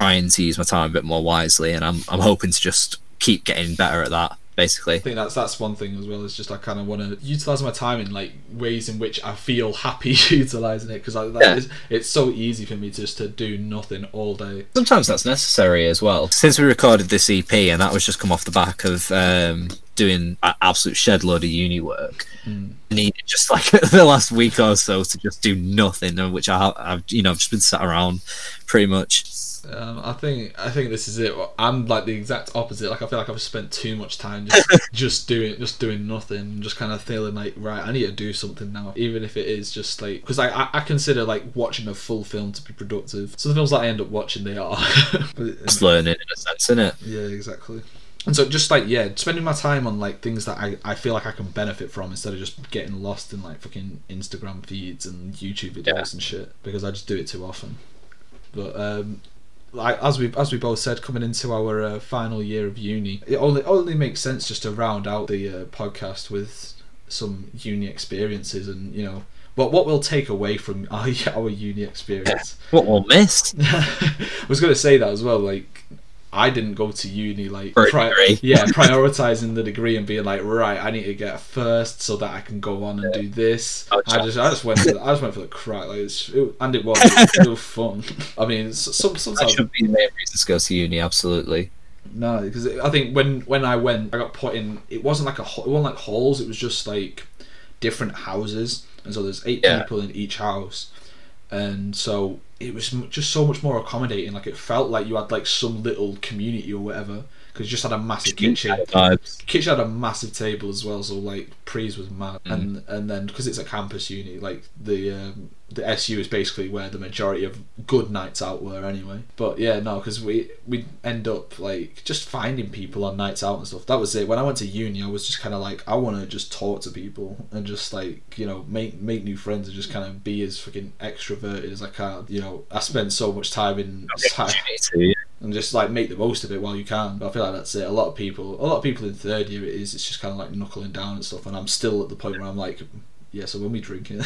trying to use my time a bit more wisely, and I'm I'm hoping to just keep getting better at that, basically. I think that's that's one thing as well, is just I kind of want to utilise my time in like ways in which I feel happy utilising it, because like, yeah. it's so easy for me just to do nothing all day. Sometimes that's necessary as well. Since we recorded this E P, and that was just come off the back of um, doing an absolute shed load of uni work, mm. I needed just like the last week or so to just do nothing, which I, I've you know I've just been sat around pretty much. Um, I think I think this is it. I'm like the exact opposite. Like I feel like I've spent too much time just just doing just doing nothing, just kind of feeling like, right, I need to do something now, even if it is just like, because I, I consider like watching a full film to be productive. So the films that I end up watching, they are just learning in a sense, isn't it? Yeah, exactly. And so just like, yeah, spending my time on like things that I, I feel like I can benefit from, instead of just getting lost in like fucking Instagram feeds and YouTube videos yeah. and shit, because I just do it too often. But um. Like, as we as we both said, coming into our uh, final year of uni, it only only makes sense just to round out the uh, podcast with some uni experiences, and you know what what we'll take away from our, our uni experience. What we'll miss. I was going to say that as well. Like I didn't go to uni like pri- yeah prioritizing the degree and being like, right, I need to get a first so that I can go on and yeah. do this. Oh, I just I just went for the, I just went for the crack. Like it's, it, and it was it was fun. I mean, some sometimes that should be the main reason to go to uni. Absolutely. No, because I think when, when I went, I got put in. It wasn't like a it wasn't like halls. It was just like different houses, and so there's eight yeah. people in each house, and so. It was just so much more accommodating. Like it felt like you had like some little community or whatever, because you just had a massive kitchen. Kitchen had a massive table as well, so like Prees was mad. Mm. And and then because it's a campus uni, like the um, the S U is basically where the majority of good nights out were anyway. But yeah, no, because we we end up like just finding people on nights out and stuff. That was it. When I went to uni, I was just kind of like, I want to just talk to people and just like, you know, make make new friends and just kind of be as fucking extroverted as I can. You know. I spend so much time in okay, and just like make the most of it while you can. But I feel like that's it. A lot of people, a lot of people in third year, it is. It's just kind of like knuckling down and stuff. And I'm still at the point where I'm like, yeah. So when we drink it,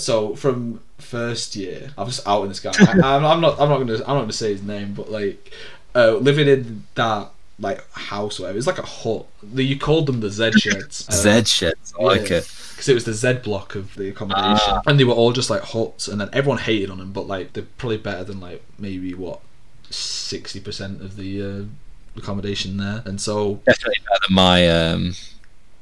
so from first year, I'm just out in this guy. I, I'm, I'm not. I'm not gonna. I'm not gonna say his name. But like uh, living in that like house, whatever. It's like a hut. You called them the Z sheds. Uh, Z sheds. I yeah. like it. Because it was the Z block of the accommodation, ah. and they were all just like huts, and then everyone hated on them. But like they're probably better than like maybe what sixty percent of the uh, accommodation there. And so definitely better than my um,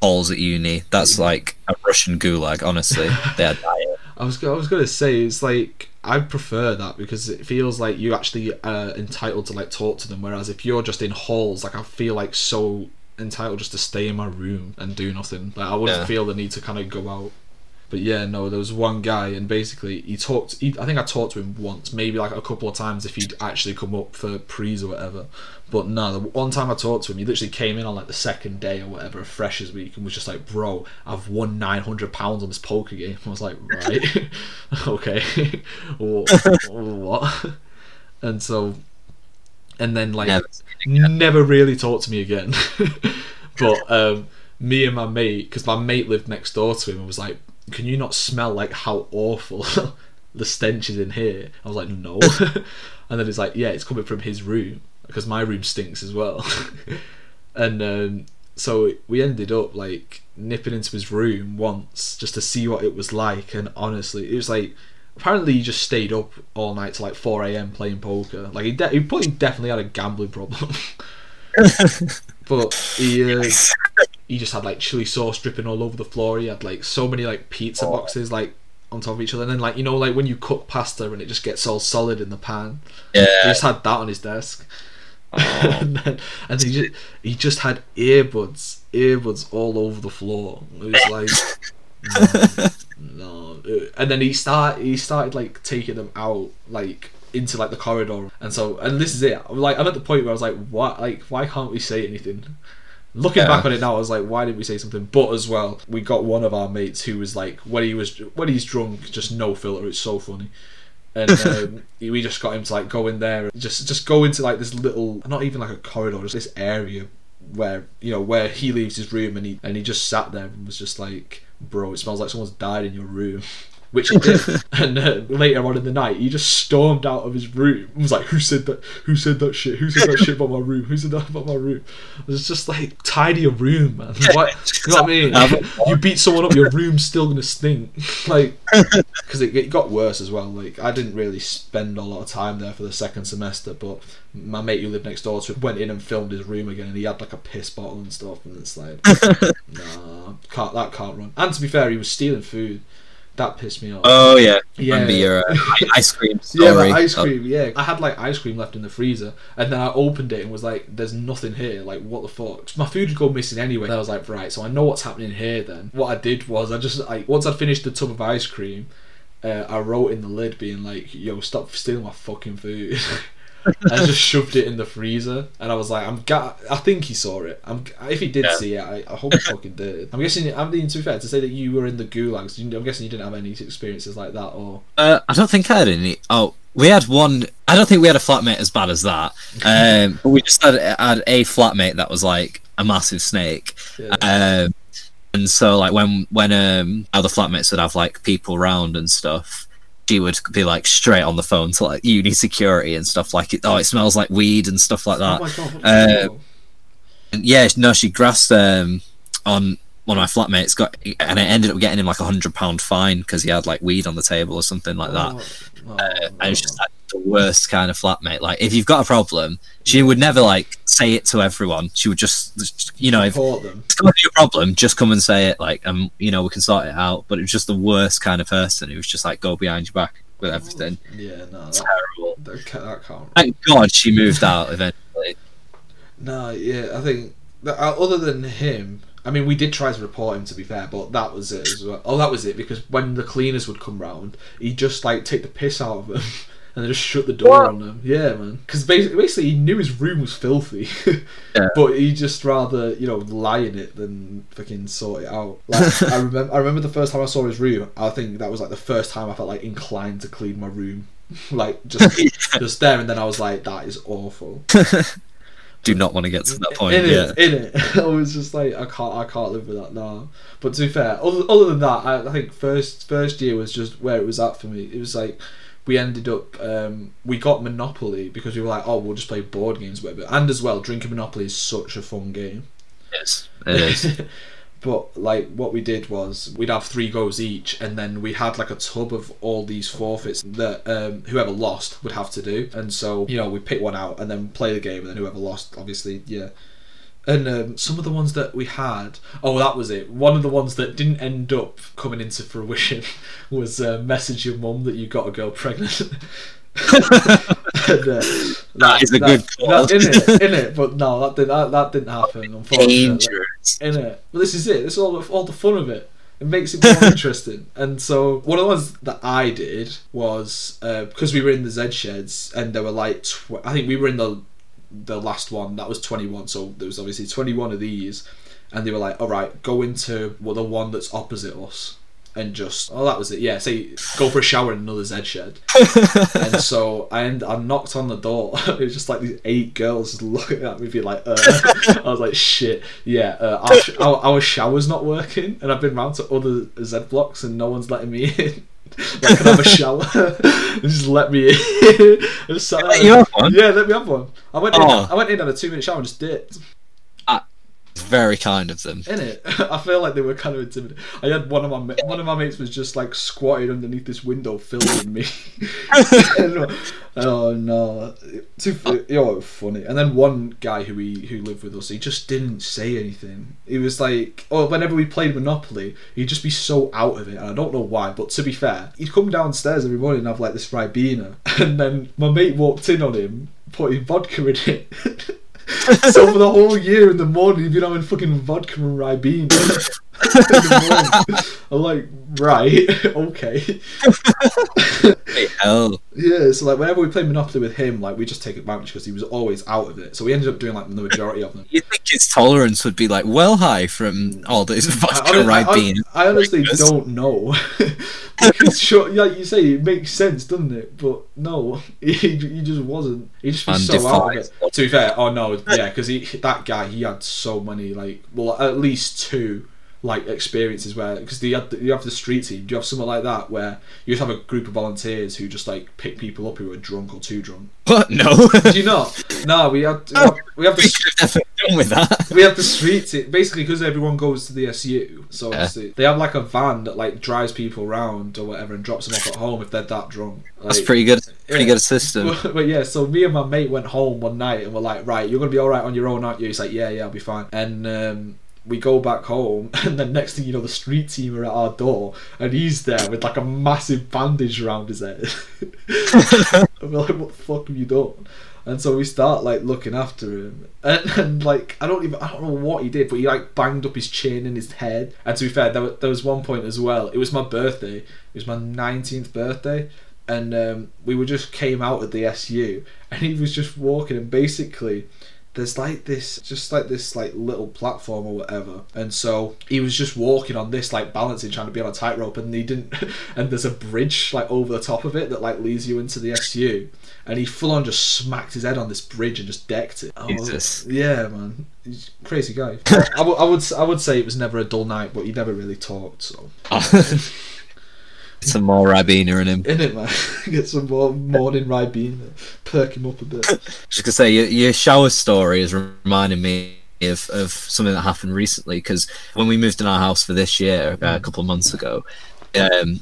halls at uni. That's like a Russian gulag, honestly. They're dying. I was I was gonna say it's like I prefer that because it feels like you actually are entitled to like talk to them. Whereas if you're just in halls, like I feel like so. entitled just to stay in my room and do nothing. Like I wouldn't yeah. feel the need to kind of go out. But yeah, no, there was one guy, and basically he talked. He, I think I talked to him once, maybe like a couple of times if he'd actually come up for prees or whatever. But no, the one time I talked to him, he literally came in on like the second day or whatever, of Freshers Week, and was just like, "Bro, I've won nine hundred pounds on this poker game." I was like, "Right, okay, what?" what? And so. And then like never, never really talked to me again. But um, me and my mate, because my mate lived next door to him, and was like, "Can you not smell like how awful the stench is in here?" I was like, "No." And then he's like, "Yeah, it's coming from his room because my room stinks as well." And um, so we ended up like nipping into his room once just to see what it was like. And honestly, it was like. Apparently he just stayed up all night to like four a.m. playing poker. Like he, de- he probably definitely had a gambling problem. But he uh, he just had like chili sauce dripping all over the floor. He had like so many like pizza boxes like on top of each other. And then like, you know, like when you cook pasta and it just gets all solid in the pan. Yeah. He just had that on his desk. Oh. and then, and then he, just, he just had earbuds, earbuds all over the floor. It was like... No, no, and then he start he started like taking them out like into like the corridor, and so and this is it. I'm like I'm at the point where I was like, what? Like, why can't we say anything? Looking yeah. back on it now, I was like, why didn't we say something? But as well, we got one of our mates who was like, when he was when he's drunk, just no filter. It's so funny. And um, we just got him to like go in there, and just just go into like this little, not even like a corridor, just this area where you know where he leaves his room, and he and he just sat there and was just like. Bro, it smells like someone's died in your room, which it did. And uh, later on in the night, he just stormed out of his room. He was like, "Who said that? Who said that shit? Who said that shit about my room? Who said that about my room?" It was just like, tidy your room, man. What? You know what I mean? You beat someone up, your room's still gonna stink. Like, because it, it got worse as well. Like, I didn't really spend a lot of time there for the second semester, but my mate who lived next door to him went in and filmed his room again, and he had like a piss bottle and stuff, and it's like, nah, can't that can't run. And to be fair, he was stealing food. That pissed me off. Oh yeah, yeah. Remember your uh, ice cream story. Yeah, my ice cream. Yeah, I had like ice cream left in the freezer, and then I opened it and was like, "There's nothing here. Like, what the fuck?" My food would go missing anyway. And I was like, "Right, so I know what's happening here." Then what I did was, I just like once I finished the tub of ice cream, uh, I wrote in the lid being like, "Yo, stop stealing my fucking food." I just shoved it in the freezer, and I was like, "I'm. Ga- I think he saw it. I'm. If he did yeah. see it, I, I hope he fucking did." I'm guessing. I'm being too fair to say that you were in the gulags. I'm guessing you didn't have any experiences like that, or. Uh, I don't think I had any. Oh, we had one. I don't think we had a flatmate as bad as that. Um, but we just had, had a flatmate that was like a massive snake. Yeah. Um, and so like when when um other flatmates would have like people round and stuff. she would be like straight on the phone to like uni security and stuff like it. Oh, it smells like weed and stuff like that. Oh my God, uh, yeah, no, she grassed um, on one of my flatmates, got, and it ended up getting him like a hundred pound fine because he had like weed on the table or something like that. Oh, oh, uh, and it's just like the worst kind of flatmate. Like, if you've got a problem, she yeah. would never like say it to everyone. She would just, you know, support if them. It's going to be a problem, just come and say it. Like, um, you know, we can sort it out. But it was just the worst kind of person. It was just like go behind your back with everything. Yeah, no, that, terrible. That can't, that can't. Thank God she moved out eventually. No, yeah, I think that other than him. I mean, we did try to report him, to be fair, but that was it as well. Oh, that was it, because when the cleaners would come round, he'd just, like, take the piss out of them and just shut the door what? on them. Yeah, man. Because basically, basically, he knew his room was filthy, yeah. but he'd just rather, you know, lie in it than fucking sort it out. Like, I remember I remember the first time I saw his room, I think that was, like, the first time I felt, like, inclined to clean my room. Like, just, yeah. just there, and then I was like, that is awful. Do not want to get to that point. In it, yeah. in it. I was just like, I can't, I can't live with that now. But to be fair, other, other than that, I, I think first first year was just where it was at for me. It was like we ended up, um, we got Monopoly because we were like, oh, we'll just play board games, whatever. And as well, drinking Monopoly is such a fun game. Yes, it is. But like what we did was we'd have three goes each, and then we had like a tub of all these forfeits that um, whoever lost would have to do. And so, you know, we'd pick one out and then play the game, and then whoever lost, obviously, yeah. And um, some of the ones that we had, oh, that was it. One of the ones that didn't end up coming into fruition was uh, message your mum that you got a girl pregnant. and, uh, that is a that, good call in it, in it, but no, that didn't that, that didn't happen. Unfortunately, dangerous. In it, but this is it. This is all all the fun of it. It makes it more interesting. And so one of the ones that I did was uh, because we were in the Z sheds, and there were like tw- I think we were in the the last one that was twenty-one. So there was obviously twenty-one of these, and they were like, all right, go into well, the one that's opposite us. And just oh that was it yeah say go for a shower in another Z shed. And so I end, I knocked on the door. It was just like these eight girls just looking at me being like uh. I was like shit yeah uh, our, sh- our, our shower's not working, and I've been round to other Z blocks and no one's letting me in. Like, can I have a shower? Just let me in. Just let there. You have one? Yeah, let me have one. I went oh. in I went in had a two minute shower and just dipped. Very kind of them. In it, I feel like they were kind of intimidated. I had one of my ma- one of my mates was just like squatted underneath this window, filming me. Oh no, too oh, funny. And then one guy who we who lived with us, he just didn't say anything. He was like, oh, whenever we played Monopoly, he'd just be so out of it, and I don't know why. But to be fair, he'd come downstairs every morning and have like this Ribena, and then my mate walked in on him, putting vodka in it. So for the whole year in the morning you've been having fucking vodka and Ribena. I'm like, right, okay. Hey, hell. Yeah, so like whenever we played Monopoly with him, like we just take advantage because he was always out of it. So we ended up doing like the majority of them. You think his tolerance would be like well high from all this vodka and Ribena? I, I, I honestly don't know. Because sure, like you say, it makes sense, doesn't it? But no, he, he just wasn't. He just was so out of it. To be fair, oh no, yeah, because he that guy he had so many like well at least two. Like experiences where because you have the street team, do you have something like that where you just have a group of volunteers who just like pick people up who are drunk or too drunk? What? No, do you not? No, we had we, oh, we have the done with that. We have the street team basically because everyone goes to the S U, so yeah. They have like a van that like drives people around or whatever and drops them off at home if they're that drunk. Like, that's pretty good. Pretty good system. But, but yeah, so me and my mate went home one night and we're like, right, you're gonna be all right on your own, aren't you? He's like, yeah, yeah, I'll be fine, and. um We go back home, and the next thing you know, the street team are at our door, and he's there with like a massive bandage around his head. And we're like, "What the fuck have you done?" And so we start like looking after him, and, and like I don't even I don't know what he did, but he like banged up his chin and his head. And to be fair, there was, there was one point as well. It was my birthday. It was my nineteenth birthday, and um, we were just came out of the S U, and he was just walking, and basically. There's like this, just like this like little platform or whatever. And so he was just walking on this like balancing, trying to be on a tightrope and he didn't, and there's a bridge like over the top of it that like leads you into the S U. And he full on just smacked his head on this bridge and just decked it. Oh, Jesus. Yeah, man. He's a crazy guy. I, w- I, would, I would say it was never a dull night, but he never really talked, so. Get some more Ribena in him. In it, man. Get some more morning Ribena. Perk him up a bit. Just gonna say, your, your shower story is reminding me of, of something that happened recently, because when we moved in our house for this year, uh, a couple of months ago, um,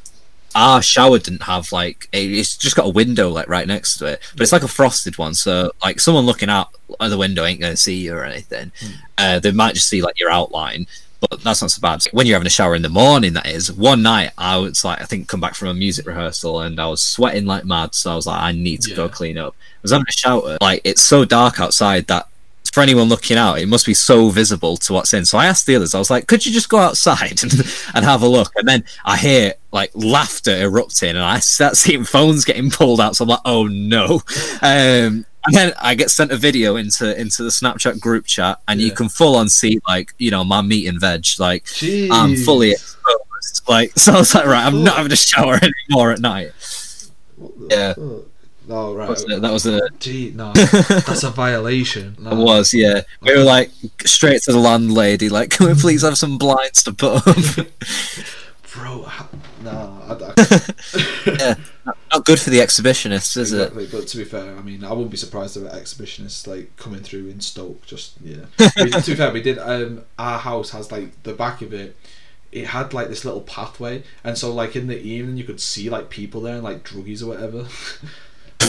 our shower didn't have, like, a, it's just got a window, like, right next to it, but it's like a frosted one, so, like, someone looking out of the window ain't going to see you or anything. Mm. Uh, they might just see, like, your outline, but that's not so bad. When you're having a shower in the morning, that is. One night, I was, like, I think, come back from a music rehearsal, and I was sweating like mad, so I was like, I need to yeah. go clean up. I was having a shower. Like, it's so dark outside that for anyone looking out, it must be so visible to what's in. So I asked the others, I was like, could you just go outside and, and have a look? And then I hear, like, laughter erupting, and I start seeing phones getting pulled out. So I'm like, oh no. Um, and then I get sent a video into into the Snapchat group chat, and yeah. you can full on see, like, you know, my meat and veg. Like, jeez. I'm fully exposed. Like, so I was like, right, I'm oh. not having a shower anymore at night. Yeah. Fuck? Oh, right. That was a... Gee, no. That's a violation. No. It was, yeah. We were, like, straight to the landlady, like, can we please have some blinds to put up? Bro, no. I don't... yeah. Not good for the exhibitionists, is exactly. it? But to be fair, I mean, I wouldn't be surprised if exhibitionists, like, coming through in Stoke, just, yeah. We, to be fair, we did, um, our house has, like, the back of it, it had, like, this little pathway, and so, like, in the evening, you could see, like, people there, and, like, druggies or whatever.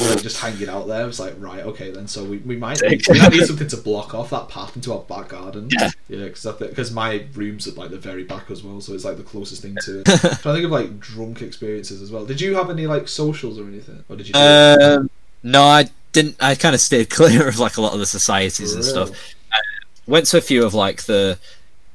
Like, just hanging out there. It's like, right, okay then. So we, we might need, we might need something to block off that path into our back garden. Yeah, yeah. Because my room's at, like, the very back as well, so it's like the closest thing to it. I'm trying to think of, like, drunk experiences as well. Did you have any, like, socials or anything, or did you? Um, no, I didn't. I kind of stayed clear of, like, a lot of the societies and stuff. I went to a few of, like, the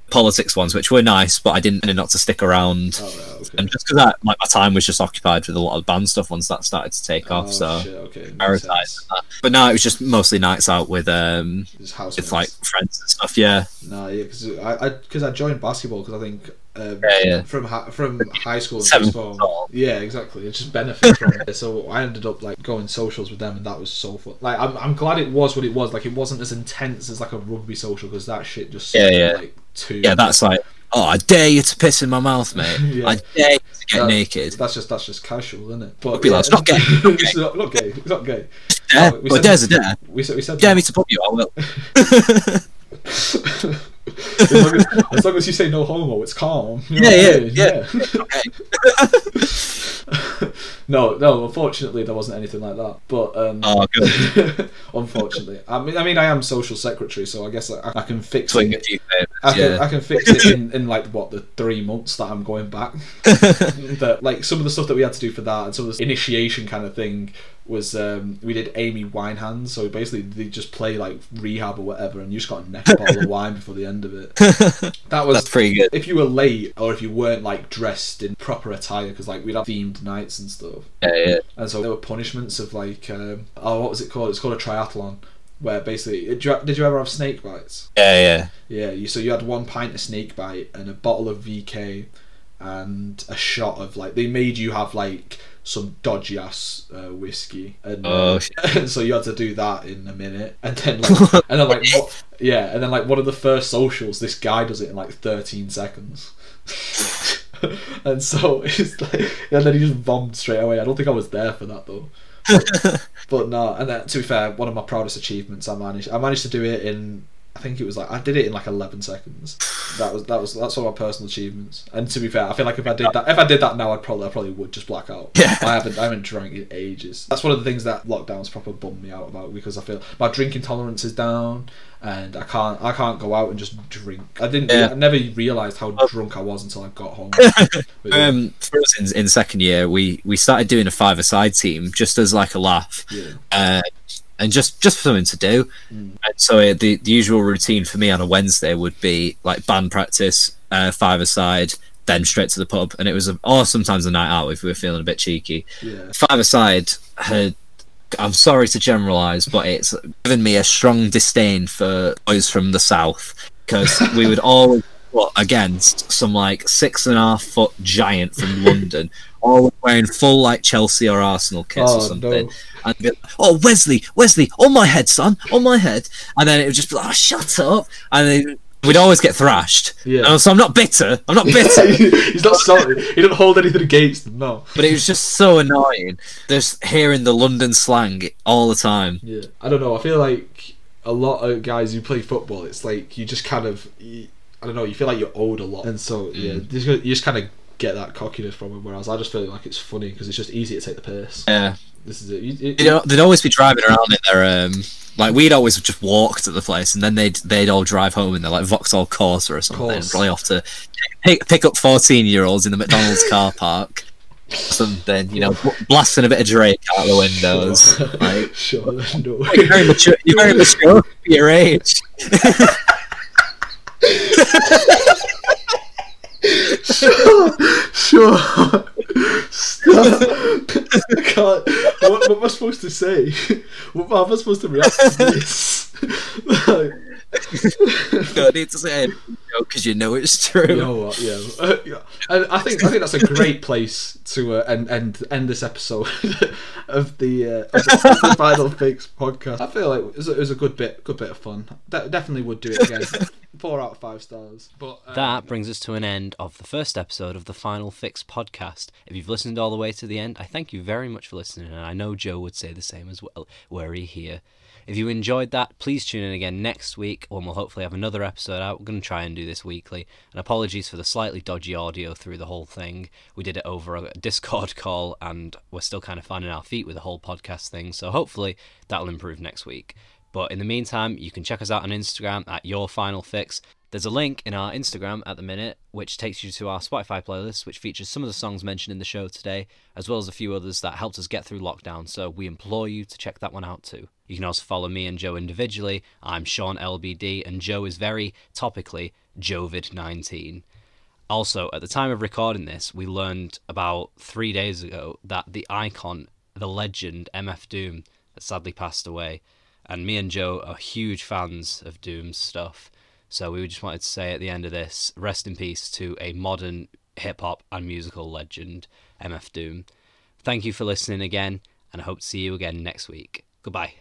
politics ones, which were nice, but I didn't know not to stick around. Oh, right, okay. And just because like, my time was just occupied with a lot of band stuff once that started to take off, oh, so shit, okay. prioritized that. But no, it was just mostly nights out with um with like friends and stuff. Yeah, no, yeah, because I because I, I joined basketball because I think um, yeah, yeah. from ha- from high school and Seven form, yeah, exactly. It just benefits from it. So I ended up like going socials with them, and that was so fun. Like I'm I'm glad it was what it was. Like it wasn't as intense as like a rugby social because that shit just yeah yeah. Like, Too. Yeah, that's like, oh, I dare you to piss in my mouth, mate. yeah. I dare you to get that's, naked. That's just that's just casual, isn't it? But, yeah, like, it's not gay. It's not, not gay. It's not gay. Yeah. No, we well, said dare's that, a dare. We said, we said dare that. Me to pop you, I will. as, long as, as long as you say no homo, it's calm. You know yeah, yeah, yeah, yeah. Okay. no, no. Unfortunately, there wasn't anything like that. But um, oh, good. unfortunately, I mean, I mean, I am social secretary, so I guess I, I can fix Swing it. Deep, I can, yeah. I can fix it in, in like what the three months that I'm going back. But like some of the stuff that we had to do for that, and some of the initiation kind of thing. was um, we did Amy Winehouse, so basically they just play like Rehab or whatever and you just got a neck bottle of wine before the end of it. That was That's pretty good. If you were late or if you weren't like dressed in proper attire, because like we'd have themed nights and stuff. Yeah, yeah. And so there were punishments of like, um, oh, what was it called? It's called a triathlon. Where basically, did you, did you ever have snake bites? Yeah, yeah. Yeah, you, so you had one pint of snake bite and a bottle of V K and a shot of like, they made you have like, some dodgy ass uh, whiskey, and, oh, shit. And so you had to do that in a minute, and then like, and then like, what, yeah, and then like one of the first socials, this guy does it in like thirteen seconds, and so it's like, and then he just bombed straight away. I don't think I was there for that though, but, but no. And then, to be fair, one of my proudest achievements, I managed, I managed to do it in. I think it was like I did it in like eleven seconds. That was that was that's one of my personal achievements. And to be fair, I feel like if I did that if I did that now, I'd probably I probably would just black out. Yeah. I haven't I haven't drank in ages. That's one of the things that lockdown's proper bummed me out about because I feel my drinking tolerance is down and I can't I can't go out and just drink. I didn't yeah. I never realised how drunk I was until I got home. But, yeah. Um, for us in, in second year, we we started doing a five-a-side team just as like a laugh. Yeah. Uh, And just, just for something to do. Mm. And so uh, the, the usual routine for me on a Wednesday would be like band practice, uh, five-a-side, then straight to the pub. And it was, a, or sometimes a night out if we were feeling a bit cheeky. Yeah. Five-a-side had, I'm sorry to generalise, but it's given me a strong disdain for boys from the south because we would always put against some like six and a half foot giant from London. All wearing full like Chelsea or Arsenal kits oh, or something. No. And be like, oh, Wesley, Wesley, on my head, son, on my head. And then it would just be like, oh, shut up. And they we'd always get thrashed. Yeah. And so I'm not bitter. I'm not bitter. He's not sorry. He doesn't hold anything against them, no. But it was just so annoying, just hearing the London slang all the time. Yeah. I don't know. I feel like a lot of guys who play football, it's like you just kind of, you, I don't know, you feel like you're owed a lot. And so, yeah, mm. you just kind of get that cockiness from them, whereas I just feel like it's funny because it's just easy to take the piss. Yeah. This is it. You, it, you know, they'd always be driving around in their um, like we'd always just walk to the place, and then they'd they'd all drive home in their like Vauxhall Corsa or something, course. Probably off to pick, pick up fourteen year olds in the McDonald's car park, something, you know, blasting a bit of Drake out the windows. Sure. Like, sure, no. Like, you're very mature. You're very mature for your age. Sure, sure. Stop. I can't. What, what am I supposed to say? What am I supposed to react to this? Like... No, I need to say it because you know it's true. You know what? Yeah. Uh, yeah. And I think I think that's a great place to uh, end end end this episode of the, uh, of the, of the Final Fakes podcast. I feel like it was, it was a good bit, good bit of fun. De- definitely would do it again. Four out of five stars. But um, that brings us to an end of the first episode of the Final Fix podcast. If you've listened all the way to the end, I thank you very much for listening, and I know Joe would say the same as well, were he here. If you enjoyed that, please tune in again next week when we'll hopefully have another episode out. We're going to try and do this weekly. And apologies for the slightly dodgy audio through the whole thing. We did it over a Discord call, and we're still kind of finding our feet with the whole podcast thing. So hopefully that'll improve next week. But in the meantime, you can check us out on Instagram at Your Final Fix. There's a link in our Instagram at the minute, which takes you to our Spotify playlist, which features some of the songs mentioned in the show today, as well as a few others that helped us get through lockdown, so we implore you to check that one out too. You can also follow me and Joe individually. I'm Sean L B D, and Joe is very topically Jovid nineteen. Also, at the time of recording this, we learned about three days ago that the icon, the legend, M F Doom, has sadly passed away. And me and Joe are huge fans of Doom's stuff. So we just wanted to say at the end of this, rest in peace to a modern hip-hop and musical legend, M F Doom. Thank you for listening again, and I hope to see you again next week. Goodbye.